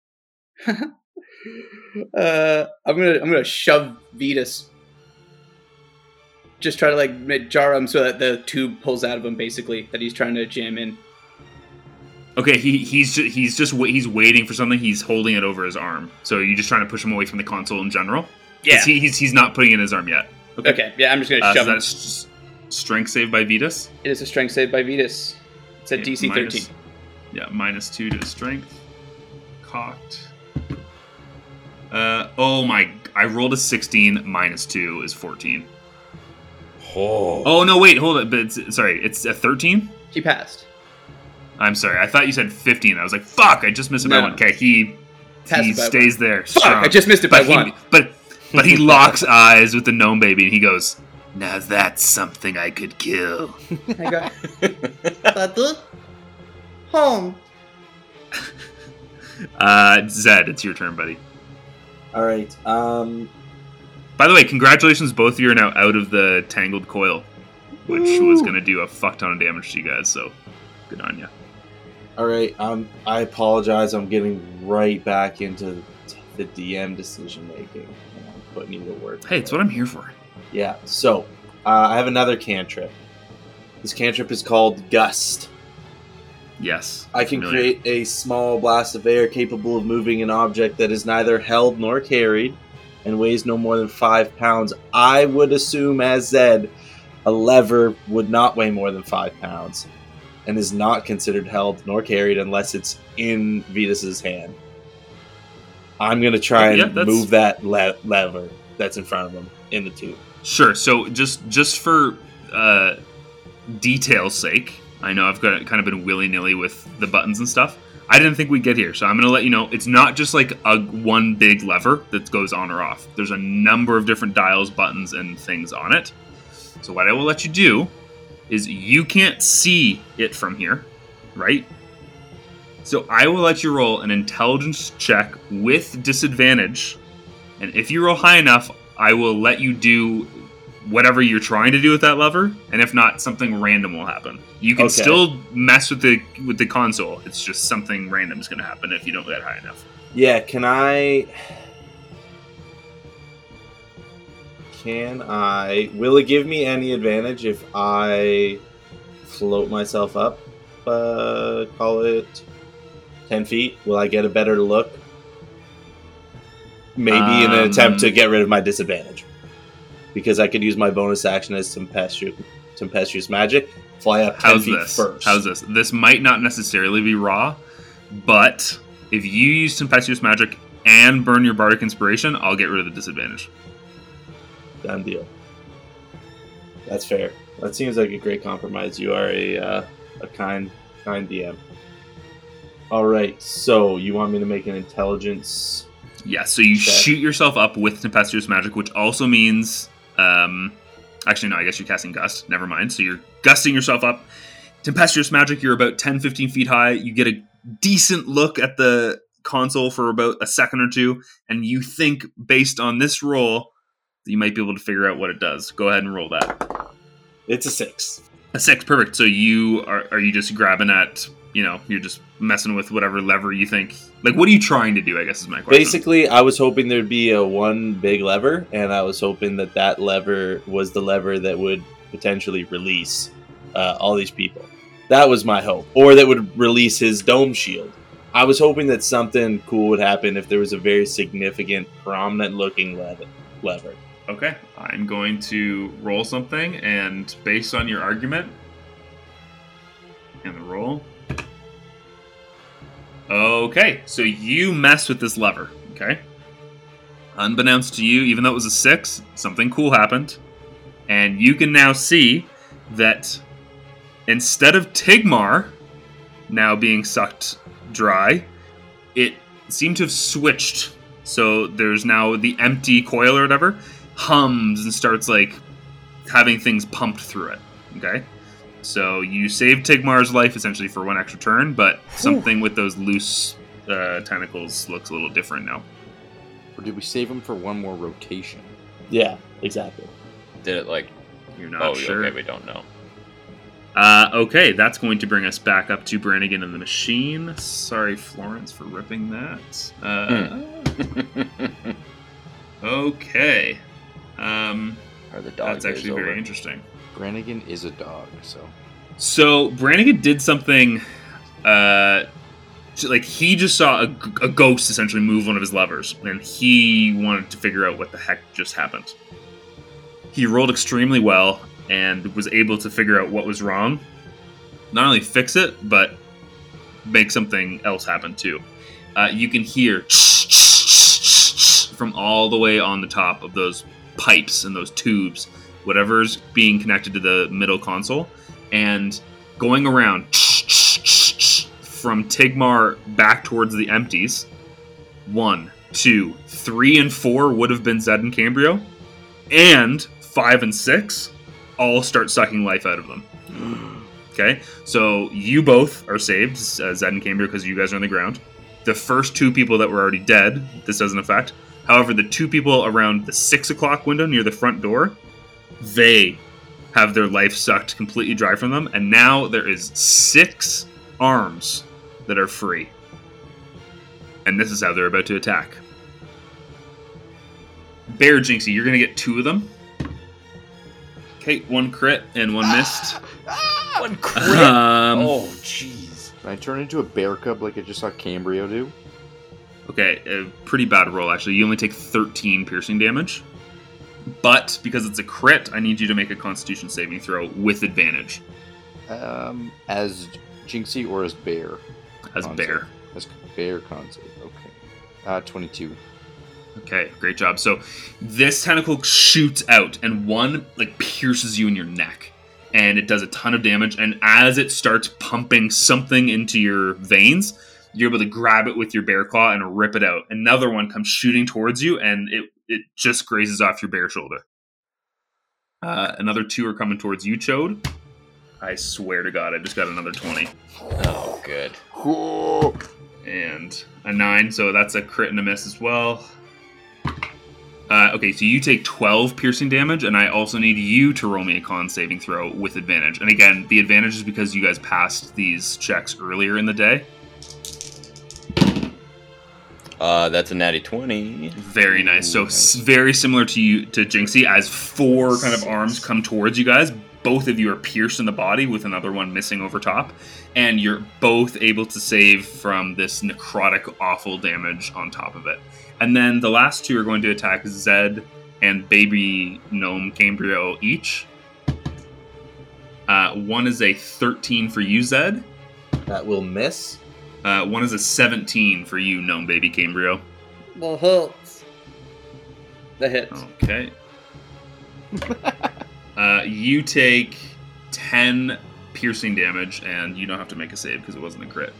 I'm gonna shove Vetus. Just try to like jar him so that the tube pulls out of him, basically, that he's trying to jam in. Okay, he's waiting for something. He's holding it over his arm. So you're just trying to push him away from the console in general. Yeah, he's not putting it in his arm yet. Okay, yeah, I'm just gonna shove him. Is that a strength save by Vetus? It is a strength save by Vetus. It's at DC minus, 13. Yeah, minus 2 to strength. Cocked. Oh my, I rolled a 16, minus 2 is 14. Oh no, wait, hold it, but it's a 13? He passed. I'm sorry, I thought you said 15. I was like, fuck, I just missed it by 1. Okay, he stays there. Fuck, strong. I just missed it by 1. But he locks eyes with the gnome baby and he goes, now that's something I could kill. I go, Tatu, home. Zed, it's your turn, buddy. All right. By the way, congratulations, both of you are now out of the tangled coil, which was going to do a fuck ton of damage to you guys. So, good on you. All right. I apologize. I'm getting right back into the DM decision making. I'm putting you to work. Hey, it's what I'm here for. Yeah. So, I have another cantrip. This cantrip is called Gust. Yes. I can create a small blast of air capable of moving an object that is neither held nor carried and weighs no more than 5 pounds. I would assume, as Zed, a lever would not weigh more than 5 pounds and is not considered held nor carried unless it's in Vetus's hand. I'm going to try and move that lever. that's in front of him in the tube. Sure. So just for detail's sake, I know I've got kind of been willy-nilly with the buttons and stuff. I didn't think we'd get here, so I'm going to let you know. It's not just like a one big lever that goes on or off. There's a number of different dials, buttons, and things on it. So what I will let you do is you can't see it from here, right? So I will let you roll an intelligence check with disadvantage. And if you roll high enough, I will let you do whatever you're trying to do with that lever, and if not, something random will happen. You can still mess with the console. It's just something random is going to happen if you don't get high enough. Yeah, Can I... Will it give me any advantage if I float myself up? Call it 10 feet? Will I get a better look? Maybe in an attempt to get rid of my disadvantage. Because I could use my bonus action as Tempestuous Magic. Fly up 10 feet first. How's this? This might not necessarily be raw, but if you use Tempestuous Magic and burn your Bardic Inspiration, I'll get rid of the disadvantage. Done deal. That's fair. That seems like a great compromise. You are a kind DM. All right, so you want me to make an intelligence... Yeah, so you shoot yourself up with Tempestuous Magic, which also means... actually, no, I guess you're casting Gust. Never mind. So you're gusting yourself up. Tempestuous Magic, you're about 10, 15 feet high. You get a decent look at the console for about a second or two, and you think, based on this roll, that you might be able to figure out what it does. Go ahead and roll that. It's a 6. A 6, perfect. So you are you just grabbing at... You know, you're just messing with whatever lever you think. Like, what are you trying to do, I guess is my question. Basically, I was hoping there'd be a one big lever, and I was hoping that lever was the lever that would potentially release all these people. That was my hope. Or that would release his dome shield. I was hoping that something cool would happen if there was a very significant, prominent-looking lever. Okay, I'm going to roll something, and based on your argument and the roll... Okay, so you mess with this lever, okay? Unbeknownst to you, even though it was a 6, something cool happened. And you can now see that instead of Tigmar now being sucked dry, it seemed to have switched. So there's now the empty coil or whatever hums and starts, like, having things pumped through it, okay? So you saved Tigmar's life, essentially, for one extra turn, but something with those loose tentacles looks a little different now. Or did we save him for one more rotation? Yeah, exactly. Did it, like... You're not sure. Okay, we don't know. Okay, that's going to bring us back up to Brannigan and the machine. Sorry, Florence, for ripping that. Okay. Are the dogs that's actually very interesting. Brannigan is a dog, So Brannigan did something, like he just saw a ghost essentially move one of his levers, and he wanted to figure out what the heck just happened. He rolled extremely well and was able to figure out what was wrong. Not only fix it, but make something else happen too. You can hear from all the way on the top of those pipes and those tubes. Whatever's being connected to the middle console, and going around from Tigmar back towards the empties. 1, 2, 3, and 4 would have been Zed and Cambrio, and 5 and 6 all start sucking life out of them. Okay, so you both are saved, Zed and Cambrio, because you guys are on the ground. The first 2 people that were already dead, this doesn't affect. However, the 2 people around the 6 o'clock window near the front door, they have their life sucked completely dry from them, and now there is 6 arms that are free. And this is how they're about to attack. Bear Jinxie, you're going to get 2 of them. Okay, 1 crit and 1 missed. 1 crit? Oh, jeez. Can I turn into a bear cub like I just saw Cambrio do? Okay, a pretty bad roll, actually. You only take 13 piercing damage. But, because it's a crit, I need you to make a Constitution saving throw with advantage. As Jinxie or as Bear? As Bear. As Bear Concept, okay. 22. Okay, great job. So this tentacle shoots out, and one like pierces you in your neck, and it does a ton of damage. And as it starts pumping something into your veins, you're able to grab it with your bear claw and rip it out. Another one comes shooting towards you, and it just grazes off your bare shoulder. Another two are coming towards you, Chode. I swear to God, I just got another 20. Oh, good. And a 9, so that's a crit and a miss as well. Okay, so you take 12 piercing damage, and I also need you to roll me a con saving throw with advantage. And again, the advantage is because you guys passed these checks earlier in the day. That's a natty 20. Very nice. So very similar to you, to Jinxie, as four kind of arms come towards you guys. Both of you are pierced in the body with another one missing over top. And you're both able to save from this necrotic, awful damage on top of it. And then the last two are going to attack Zed and Baby Gnome Cambrio each. One is a 13 for you, Zed. That will miss. One is a 17 for you, Gnome Baby Cambrio. That hurts. That hits. Okay. You take 10 piercing damage, and you don't have to make a save because it wasn't a crit.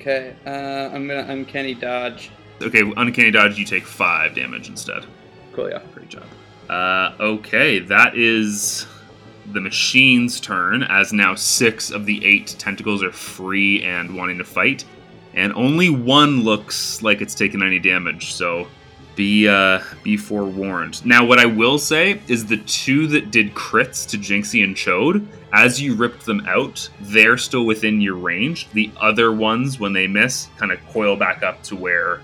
Okay, I'm going to uncanny dodge. Okay, uncanny dodge, you take 5 damage instead. Cool, yeah. Great job. Okay, that is the machine's turn, as now 6 of the 8 tentacles are free and wanting to fight, and only one looks like it's taken any damage, so be forewarned. Now, what I will say is the 2 that did crits to Jinxie and Chode, as you ripped them out, they're still within your range. The other ones, when they miss, kind of coil back up to where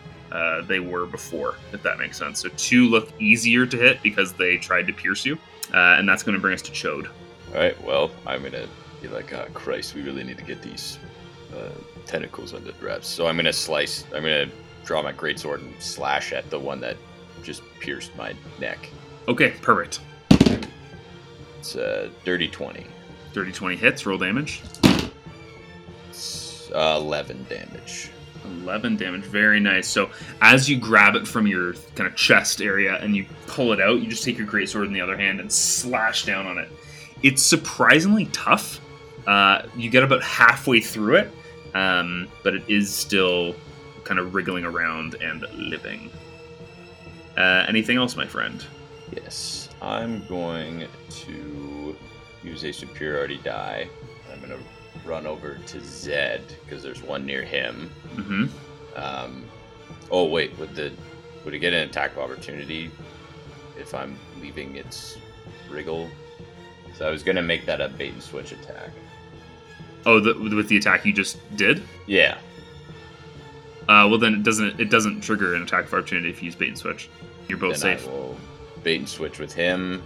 they were before, if that makes sense. So 2 look easier to hit because they tried to pierce you. And that's going to bring us to Chode. All right, well, I'm going to be like, oh, Christ, we really need to get these tentacles under wraps. So I'm going to slice. I'm going to draw my greatsword and slash at the one that just pierced my neck. Okay, perfect. It's a dirty 20. Dirty 20 hits, roll damage. It's 11 damage. 11 damage, very nice. So as you grab it from your kind of chest area and you pull it out, you just take your greatsword in the other hand and slash down on it. It's surprisingly tough. You get about halfway through it, but it is still kind of wriggling around and living. Anything else, my friend? Yes, I'm going to use a superiority die. I'm going to run over to Zed because there's one near him. Mm-hmm. Oh wait, would it get an attack of opportunity if I'm leaving its wriggle? So I was gonna make that a bait and switch attack. Oh, with the attack you just did? Yeah. Well then it doesn't trigger an attack of opportunity if you use bait and switch. You're both then safe. I will bait and switch with him.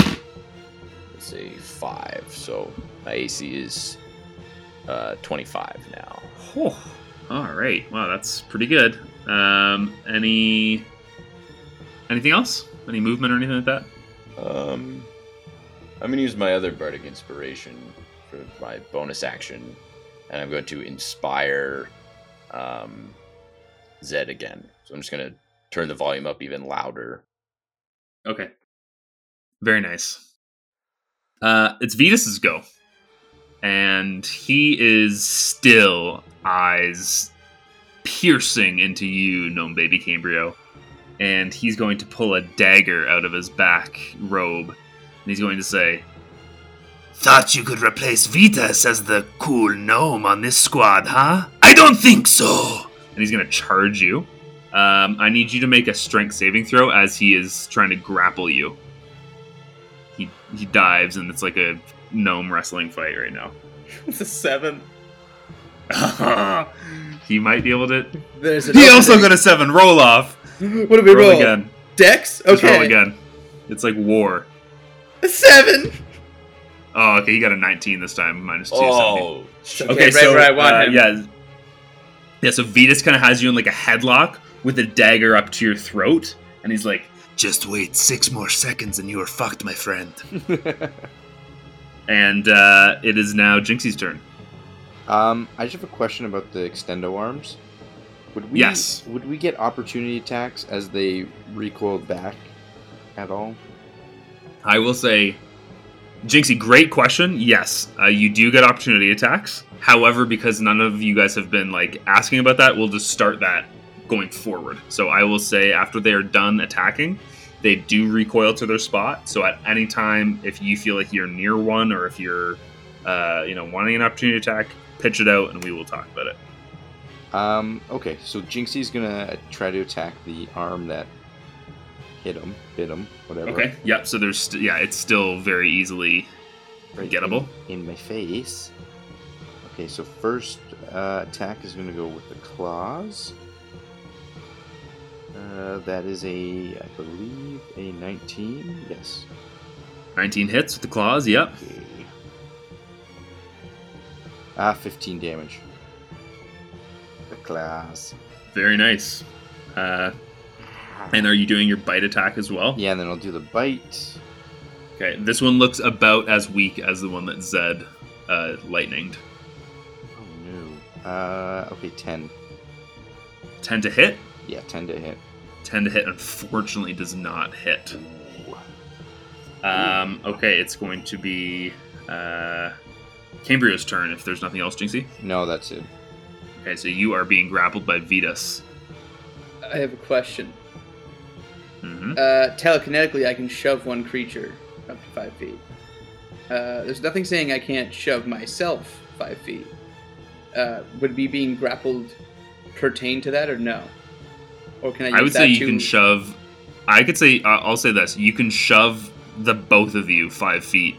Let's say 5. So my AC is 25 now. Oh, all right. Wow, that's pretty good. Anything else? Any movement or anything like that? I'm going to use my other Bardic Inspiration for my bonus action, and I'm going to inspire Zed again. So I'm just going to turn the volume up even louder. Okay. Very nice. It's Vetus's go. And he is still eyes piercing into you, Gnome Baby Cambrio. And he's going to pull a dagger out of his back robe. And he's going to say, "Thought you could replace Vetus as the cool gnome on this squad, huh? I don't think so!" And he's going to charge you. I need you to make a strength saving throw as he is trying to grapple you. He dives, and it's like a gnome wrestling fight right now. It's a 7. He might be able to. He also got a 7. Roll off. What did we roll? Roll again. Dex? Okay. Just roll again. It's like war. A 7. Oh, okay. He got a 19 this time, minus 2. Oh. Okay, so, right where I want him. Yeah, so Vetus kind of has you in like a headlock with a dagger up to your throat, and he's like, "Just wait 6 more seconds and you are fucked, my friend." And it is now Jinxie's turn. I just have a question about the extendo arms. Would we get opportunity attacks as they recoil back at all? I will say, Jinxie, great question. Yes, you do get opportunity attacks. However, because none of you guys have been like asking about that, we'll just start that going forward. So I will say after they are done attacking, they do recoil to their spot. So at any time, if you feel like you're near one or if you're wanting an opportunity attack, pitch it out and we will talk about it. Okay, so Jinxie's gonna try to attack the arm that bit him, whatever. Okay, yeah, so there's, it's still very easily gettable. In my face. Okay, so first attack is gonna go with the claws. That is I believe a 19, yes. 19 hits with the claws, yep. Okay. 15 damage. The claws. Very nice. And are you doing your bite attack as well? Yeah, and then I'll do the bite. Okay, this one looks about as weak as the one that Zed lightninged. Oh, no. Okay, 10. 10 to hit? Yeah, 10 to hit. 10 to hit, unfortunately, does not hit. Okay, it's going to be... Cambrio's turn, if there's nothing else, Jinxie? No, that's it. Okay, so you are being grappled by Vetus. I have a question. Mm-hmm. Telekinetically, I can shove one creature up to 5 feet. There's nothing saying I can't shove myself 5 feet. Would me being grappled pertain to that, or no? Or can I? Use I would that say you to... can shove. I could say I'll say this: you can shove the both of you 5 feet.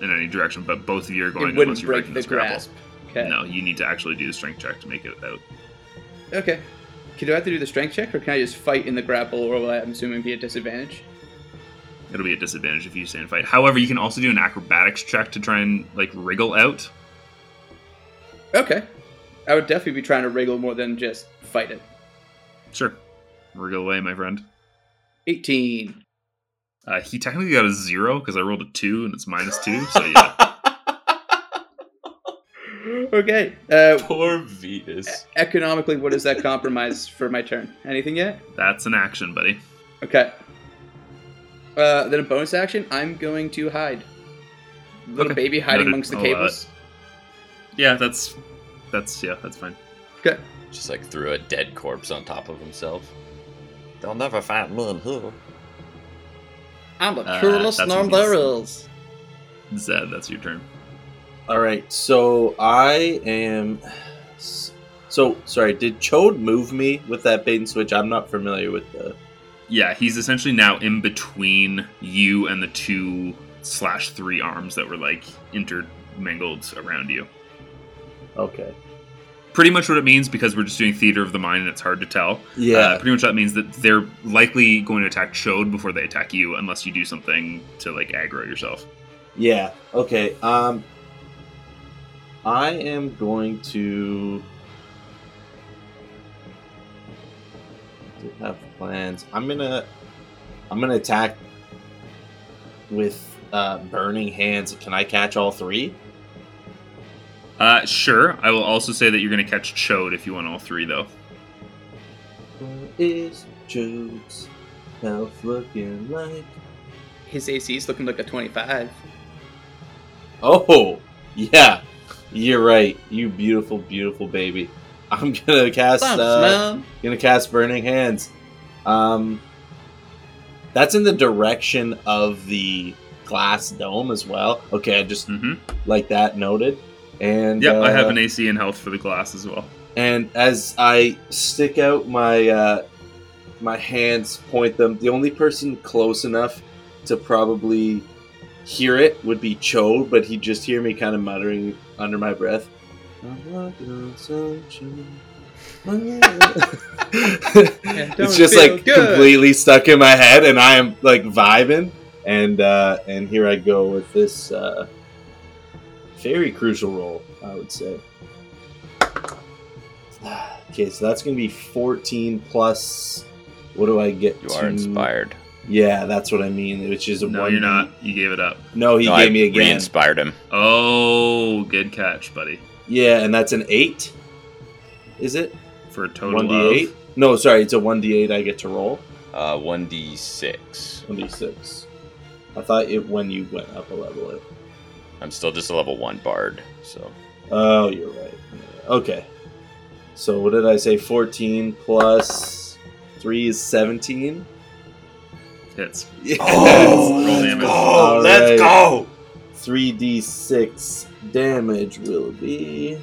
In any direction, but both of you are going unless you're breaking this grasp. Okay. No, you need to actually do the strength check to make it out. Okay. Do I have to do the strength check, or can I just fight in the grapple, or will I, I'm assuming, be at disadvantage? It'll be a disadvantage if you stand and fight. However, you can also do an acrobatics check to try and, wriggle out. Okay. I would definitely be trying to wriggle more than just fight it. Sure. Wriggle away, my friend. 18. He technically got a 0 because I rolled a 2 and it's -2, so yeah. Okay. Poor Vetus. Economically, what does that compromise for my turn? Anything yet? That's an action, buddy. Okay. Then a bonus action, I'm going to hide. Little baby hiding amongst the cables. Yeah, that's fine. Okay. Just threw a dead corpse on top of himself. They'll never find me and who. I'm the coolest norm there is. Zed, that's your turn. All right, so I am... So, sorry, did Chode move me with that bait and switch? I'm not familiar with the... Yeah, he's essentially now in between you and the 2/3 arms that were, intermingled around you. Okay. Pretty much what it means, because we're just doing theater of the mind and it's hard to tell. Yeah. Pretty much that means that they're likely going to attack Chode before they attack you, unless you do something to, aggro yourself. Yeah, okay. I am going to... I do have plans. I'm gonna attack with burning hands. Can I catch all three? Sure. I will also say that you're going to catch Chode if you want all three, though. What is Chode's health looking like? His AC's looking like a 25. Oh, yeah. You're right. You beautiful, beautiful baby. I'm going to cast Burning Hands. That's in the direction of the glass dome as well. Okay, I just like that noted. And yeah, I have an AC in health for the glass as well. And as I stick out my my hands, point them, the only person close enough to probably hear it would be Chode, but he'd just hear me kind of muttering under my breath. I'm walking on sunshine. It's just good. Completely stuck in my head, and I am vibing. And here I go with this. Very crucial roll, I would say. Okay, so that's going to be 14 plus... What do I get? You are inspired. Yeah, that's what I mean, which is a 1. No, you're not. You gave it up. No, he gave me again. Re-inspired him. Oh, good catch, buddy. Yeah, and that's an 8, is it? for a total 1d8? Of... No, sorry, it's a 1d8 I get to roll. 1d6. 1d6. I thought it when you went up a level. It... I'm still just a level 1 bard, so... Oh, you're right. Okay. So what did I say? 14 plus 3 is 17? Hits. Yes. Oh, roll damage. Oh, let's go! 3d6 damage will be...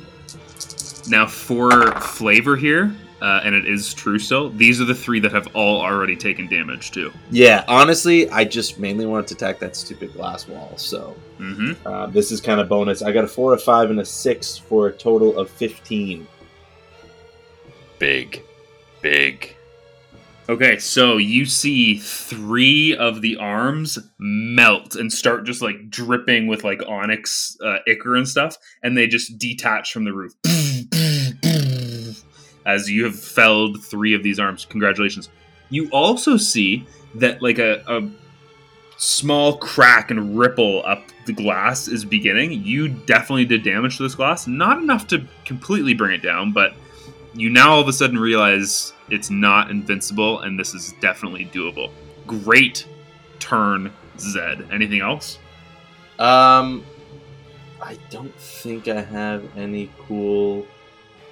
Now for flavor here, and it is Truso, these are the three that have all already taken damage too. Yeah, honestly, I just mainly wanted to attack that stupid glass wall, so this is kind of bonus. I got a 4, a 5, and a 6 for a total of 15. Big. Okay, so you see three of the arms melt and start just like dripping with like onyx ichor and stuff, and they just detach from the roof. As you have felled three of these arms. Congratulations. You also see that like a small crack and ripple up the glass is beginning. You definitely did damage to this glass. Not enough to completely bring it down, but you now all of a sudden realize it's not invincible, and this is definitely doable. Great turn, Zed. Anything else? I don't think I have any cool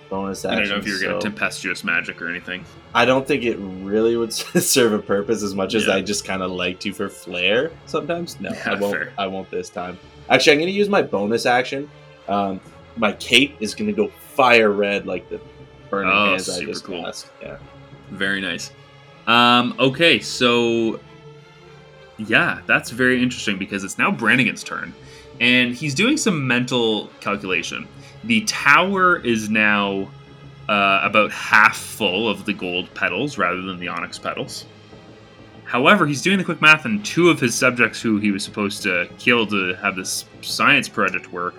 bonus actions. I don't know if you're going to tempestuous magic or anything. I don't think it really would serve a purpose as much as I just kind of like to for flair sometimes. No, yeah, I won't. Fair. I won't this time. Actually, I'm going to use my bonus action. My cape is going to go fire red like the burning hands super I just cool. Passed. Yeah. Very nice. Okay, so yeah, that's very interesting because it's now Brannigan's turn. And he's doing some mental calculation. The tower is now about half full of the gold petals rather than the onyx petals. However, he's doing the quick math, and two of his subjects who he was supposed to kill to have this science project work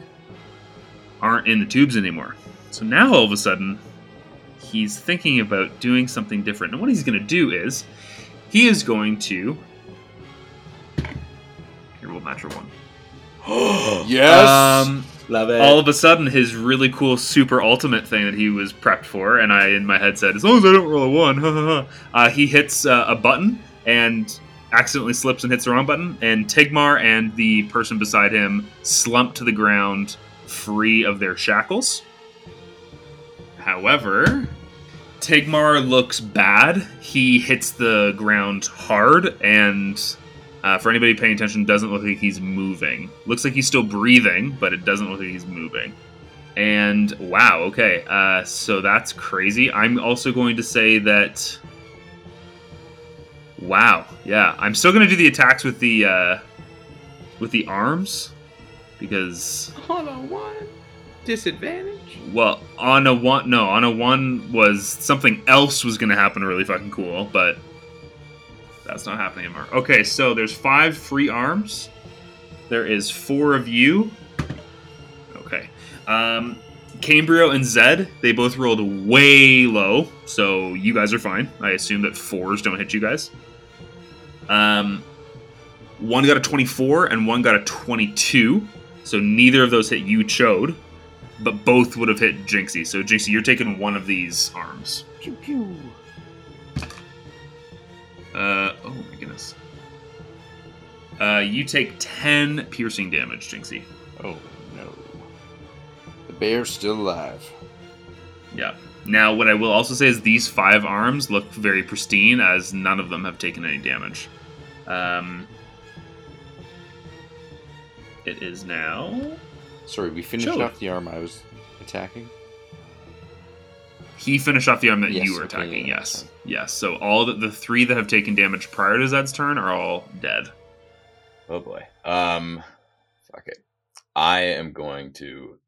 aren't in the tubes anymore. So now all of a sudden... he's thinking about doing something different. And what he's going to do is, he is going to... Here, we'll match one. Yes! Love it. All of a sudden, his really cool super ultimate thing that he was prepped for, and I, in my head, said, as long as I don't roll a one, he hits a button, and accidentally slips and hits the wrong button, and Tigmar and the person beside him slump to the ground, free of their shackles. However, Tigmar looks bad. He hits the ground hard, and for anybody paying attention, doesn't look like he's moving. Looks like he's still breathing, but it doesn't look like he's moving. And wow, okay, so that's crazy. I'm also going to say that... Wow, yeah. I'm still going to do the attacks with the arms, because... Hold on, what? Disadvantage? Well, on a one was something else was going to happen really fucking cool, but that's not happening anymore. Okay, so there's 5 free arms. There is 4 of you. Okay. Cambrio and Zed, they both rolled way low, so you guys are fine. I assume that 4s don't hit you guys. One got a 24 and one got a 22, so neither of those hit you, Chode. But both would have hit Jinxie. So, Jinxie, you're taking one of these arms. Pew, pew. Oh, my goodness. You take 10 piercing damage, Jinxie. Oh, no. The bear's still alive. Yeah. Now, what I will also say is these 5 arms look very pristine, as none of them have taken any damage. It is now... Sorry, we finished off the arm I was attacking? He finished off the arm that you were attacking, yes. Yes, so all the three that have taken damage prior to Zed's turn are all dead. Oh boy. Fuck it. I am going to,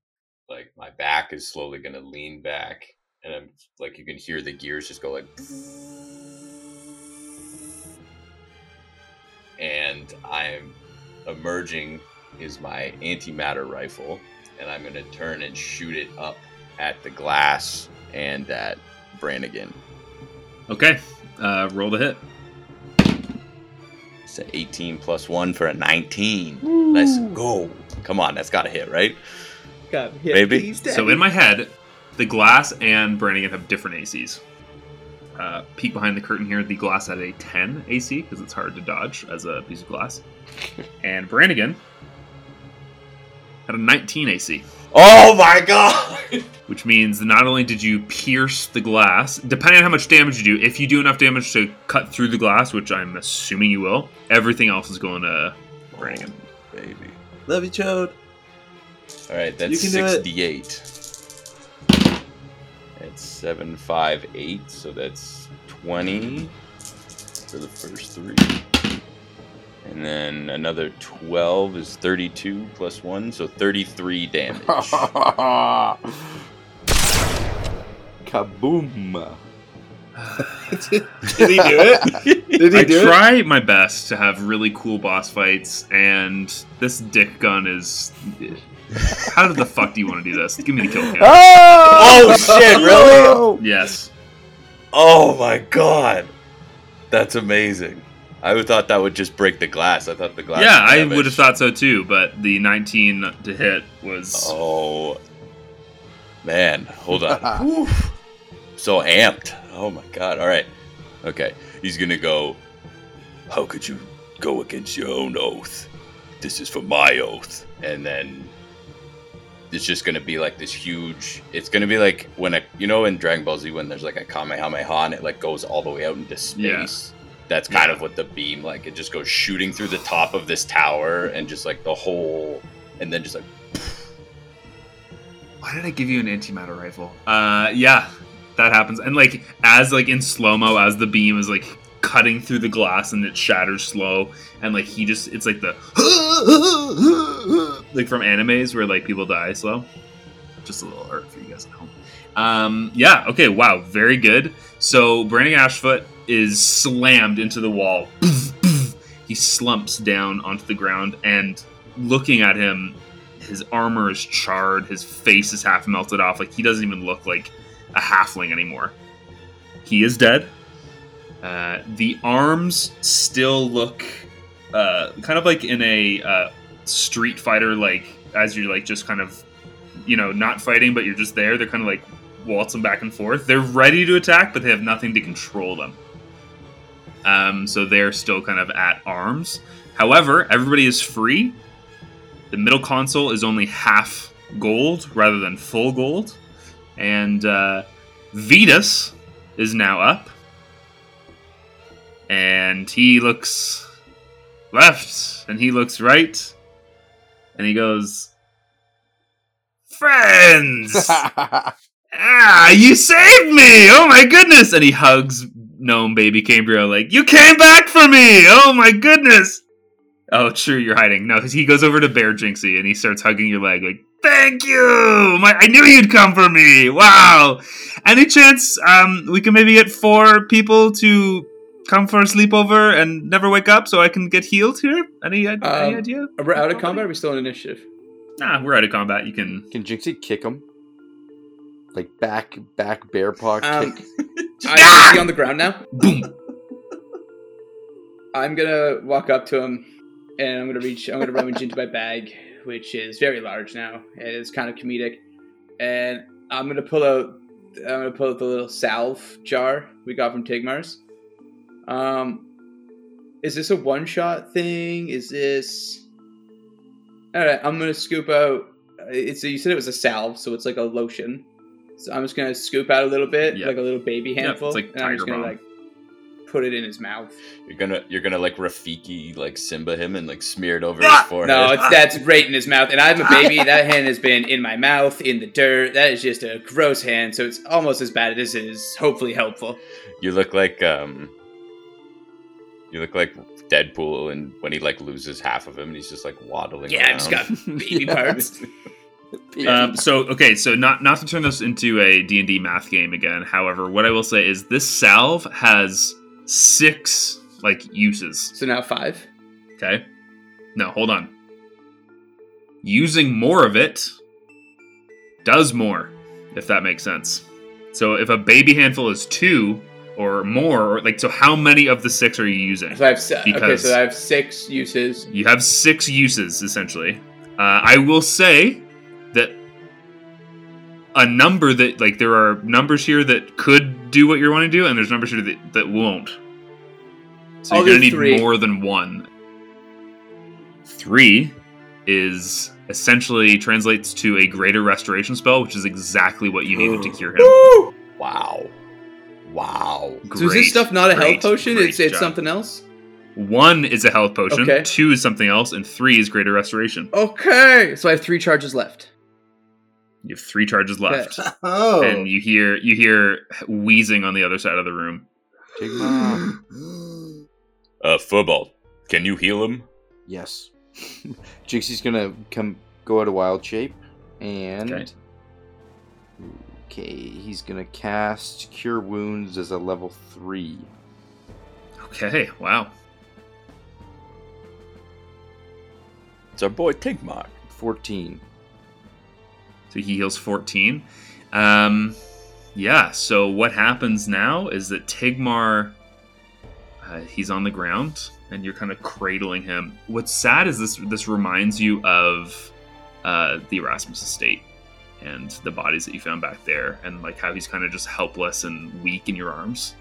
like, my back is slowly going to lean back, and I'm, like, you can hear the gears just go like... And I'm emerging... is my antimatter rifle, and I'm going to turn and shoot it up at the glass and at Brannigan. Okay, roll the hit. It's an 18 plus 1 for a 19. Ooh. Let's go. Come on, that's got to hit, right? Got hit. Baby. So in my head, The Glass and Brannigan have different ACs. Peek behind the curtain here. The Glass had a 10 AC because it's hard to dodge as a piece of glass. And Brannigan had a 19 AC. Oh my god! Which means not only did you pierce the glass, depending on how much damage you do, if you do enough damage to cut through the glass, which I'm assuming you will, everything else is going to Brannigan. Oh, baby. Love you, Chode. Alright, that's 6d8. That's 7, 5, 8, so that's 20 for the first three. And then another 12 is 32 plus 1, so 33 damage. Kaboom! Did he do it? I try my best to have really cool boss fights, and this dick gun is... How the fuck do you want to do this? Give me the kill count. Oh shit, really? Yes. Oh my god. That's amazing. I thought that would just break the glass. I thought the glass. Yeah, I would have thought so too, but the 19 to hit was... Oh. Man, hold on. So amped. Oh my god, alright. Okay, he's gonna go, how could you go against your own oath? This is for my oath. And then it's just gonna be like this huge... It's gonna be like when in Dragon Ball Z when there's like a Kamehameha and it like goes all the way out into space. Yeah. That's kind of what the beam, like, it just goes shooting through the top of this tower and just, like, the whole, and then just, like, poof. Why did I give you an antimatter rifle? Yeah, that happens. And, like, as, like, in slow-mo, as the beam is, like, cutting through the glass and it shatters slow, and, like, he just, it's, like, the, like, from animes where, like, people die slow. Just a little hurt for you guys at home. Yeah, okay, wow, very good. So, Brannigan Ashfoot is slammed into the wall. He slumps down onto the ground, and looking at him, his armor is charred, his face is half melted off, like he doesn't even look like a halfling anymore. He is dead. The arms still look kind of like in a Street Fighter, like as you're like just kind of, you know, not fighting, but you're just there. They're kind of like waltzing back and forth. They're ready to attack, but they have nothing to control them. So they're still kind of at arms. However, everybody is free. The middle console is only half gold rather than full gold. And Vetus is now up. And he looks left and he looks right. And he goes, friends! Ah, you saved me! Oh my goodness! And he hugs gnome baby Cambrio like, you came back for me! Oh my goodness! Oh, true, you're hiding. No, he goes over to Bear Jinxie and he starts hugging your leg like, thank you! I knew you'd come for me! Wow! Any chance we can maybe get 4 people to come for a sleepover and never wake up so I can get healed here? Any idea? Are we out of combat or are we still in initiative? Nah, we're out of combat. You can... Can Jinxie kick him? Like back bear paw kick. Is he on the ground now? Boom. I'm gonna walk up to him, and I'm gonna rummage into my bag, which is very large now. It is kind of comedic, and I'm gonna pull out the little salve jar we got from Tigmar's. Is this a one-shot thing? Is this? All right, I'm gonna scoop out. You said it was a salve, so it's like a lotion. So I'm just going to scoop out a little bit, like a little baby handful, it's like and I'm just going to like put it in his mouth. You're gonna like Rafiki, like Simba him and like smear it over his forehead. No, that's right in his mouth. And I'm a baby. That hand has been in my mouth, in the dirt. That is just a gross hand. So it's almost as bad as it is. Hopefully helpful. You look like Deadpool, and when he like loses half of him, and he's just like waddling. Yeah, around. I just got baby parts. So not to turn this into a D&D math game again. However, what I will say is this salve has 6 like uses. So now 5. Okay. No, hold on. Using more of it does more, if that makes sense. So if a baby handful is 2 or more, or like, so how many of the 6 are you using? So I have 6 uses. You have 6 uses essentially. I will say that a number that, like, there are numbers here that could do what you're wanting to do, and there's numbers here that won't. So you're going to need more than one. 3 is essentially translates to a greater restoration spell, which is exactly what you needed to cure him. Woo! Wow. Great, so is this stuff not a health potion? It's something else? 1 is a health potion, okay. 2 is something else, and 3 is greater restoration. Okay, so I have 3 charges left. You have 3 charges left. Okay. Oh. And you hear wheezing on the other side of the room. Furball, can you heal him? Yes. Jixie's gonna go out of wild shape, and okay, he's gonna cast Cure Wounds as a level 3. Okay, wow. It's our boy Tigmar. 14. So he heals 14. So what happens now is that Tigmar, he's on the ground, and you're kind of cradling him. What's sad is this reminds you of the Erasmus Estate and the bodies that you found back there, and like how he's kind of just helpless and weak in your arms.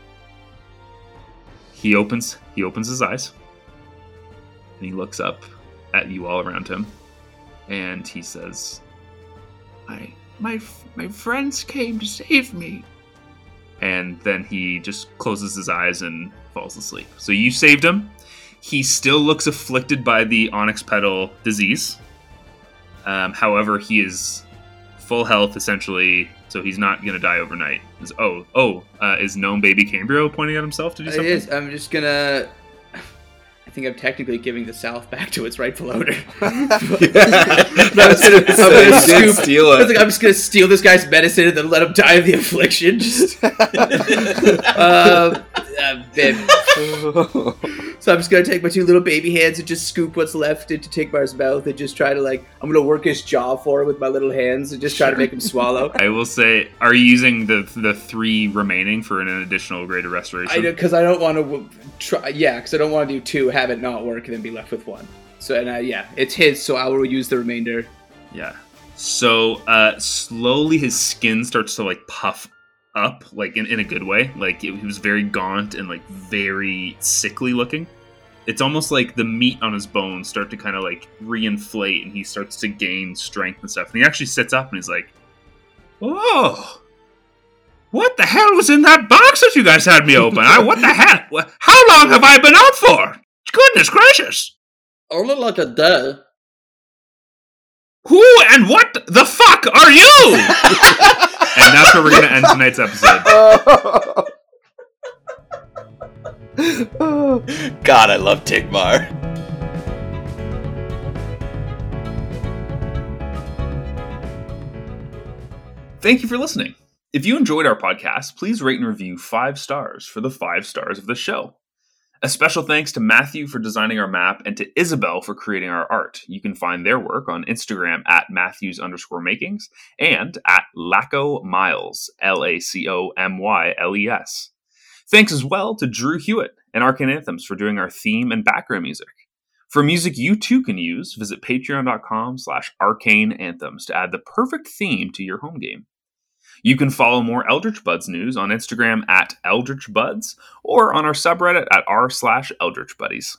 He opens his eyes, and he looks up at you all around him, and he says, My friends came to save me. And then he just closes his eyes and falls asleep. So you saved him. He still looks afflicted by the onyx petal disease. However, he is full health, essentially, so he's not going to die overnight. Is Gnome Baby Cambrio pointing at himself to do something? It is. I'm just going to... I think I'm technically giving the South back to its rightful owner. I'm just going to steal this guy's medicine and then let him die of the affliction. So I'm just going to take my 2 little baby hands and just scoop what's left into Tigmar's mouth and just try to, like, I'm going to work his jaw for him with my little hands and just try to make him swallow. I will say, are you using the 3 remaining for an additional greater restoration? Because I don't want to try. Yeah, because I don't want to do 2, have it not work, and then be left with 1. So, and it's his, so I will use the remainder. Yeah. So, slowly his skin starts to, like, puff up, like, in a good way. Like, he was very gaunt and, like, very sickly looking. It's almost like the meat on his bones start to kind of, like, reinflate, and he starts to gain strength and stuff. And he actually sits up, and he's like, "Whoa! What the hell was in that box that you guys had me open? What the hell? How long have I been out for? Goodness gracious!" Only like a day. Who and what the fuck are you? And that's where we're going to end tonight's episode. God, I love Tigmar. Thank you for listening. If you enjoyed our podcast, please rate and review 5 stars for the 5 stars of the show. A special thanks to Matthew for designing our map and to Isabel for creating our art. You can find their work on Instagram at Matthews_makings and at LacoMiles, LacoMyles. Thanks as well to Drew Hewitt and Arcane Anthems for doing our theme and background music. For music you too can use, visit patreon.com/arcaneanthems to add the perfect theme to your home game. You can follow more Eldritch Buds news on Instagram at Eldritch Buds or on our subreddit at r/Eldritch Buddies.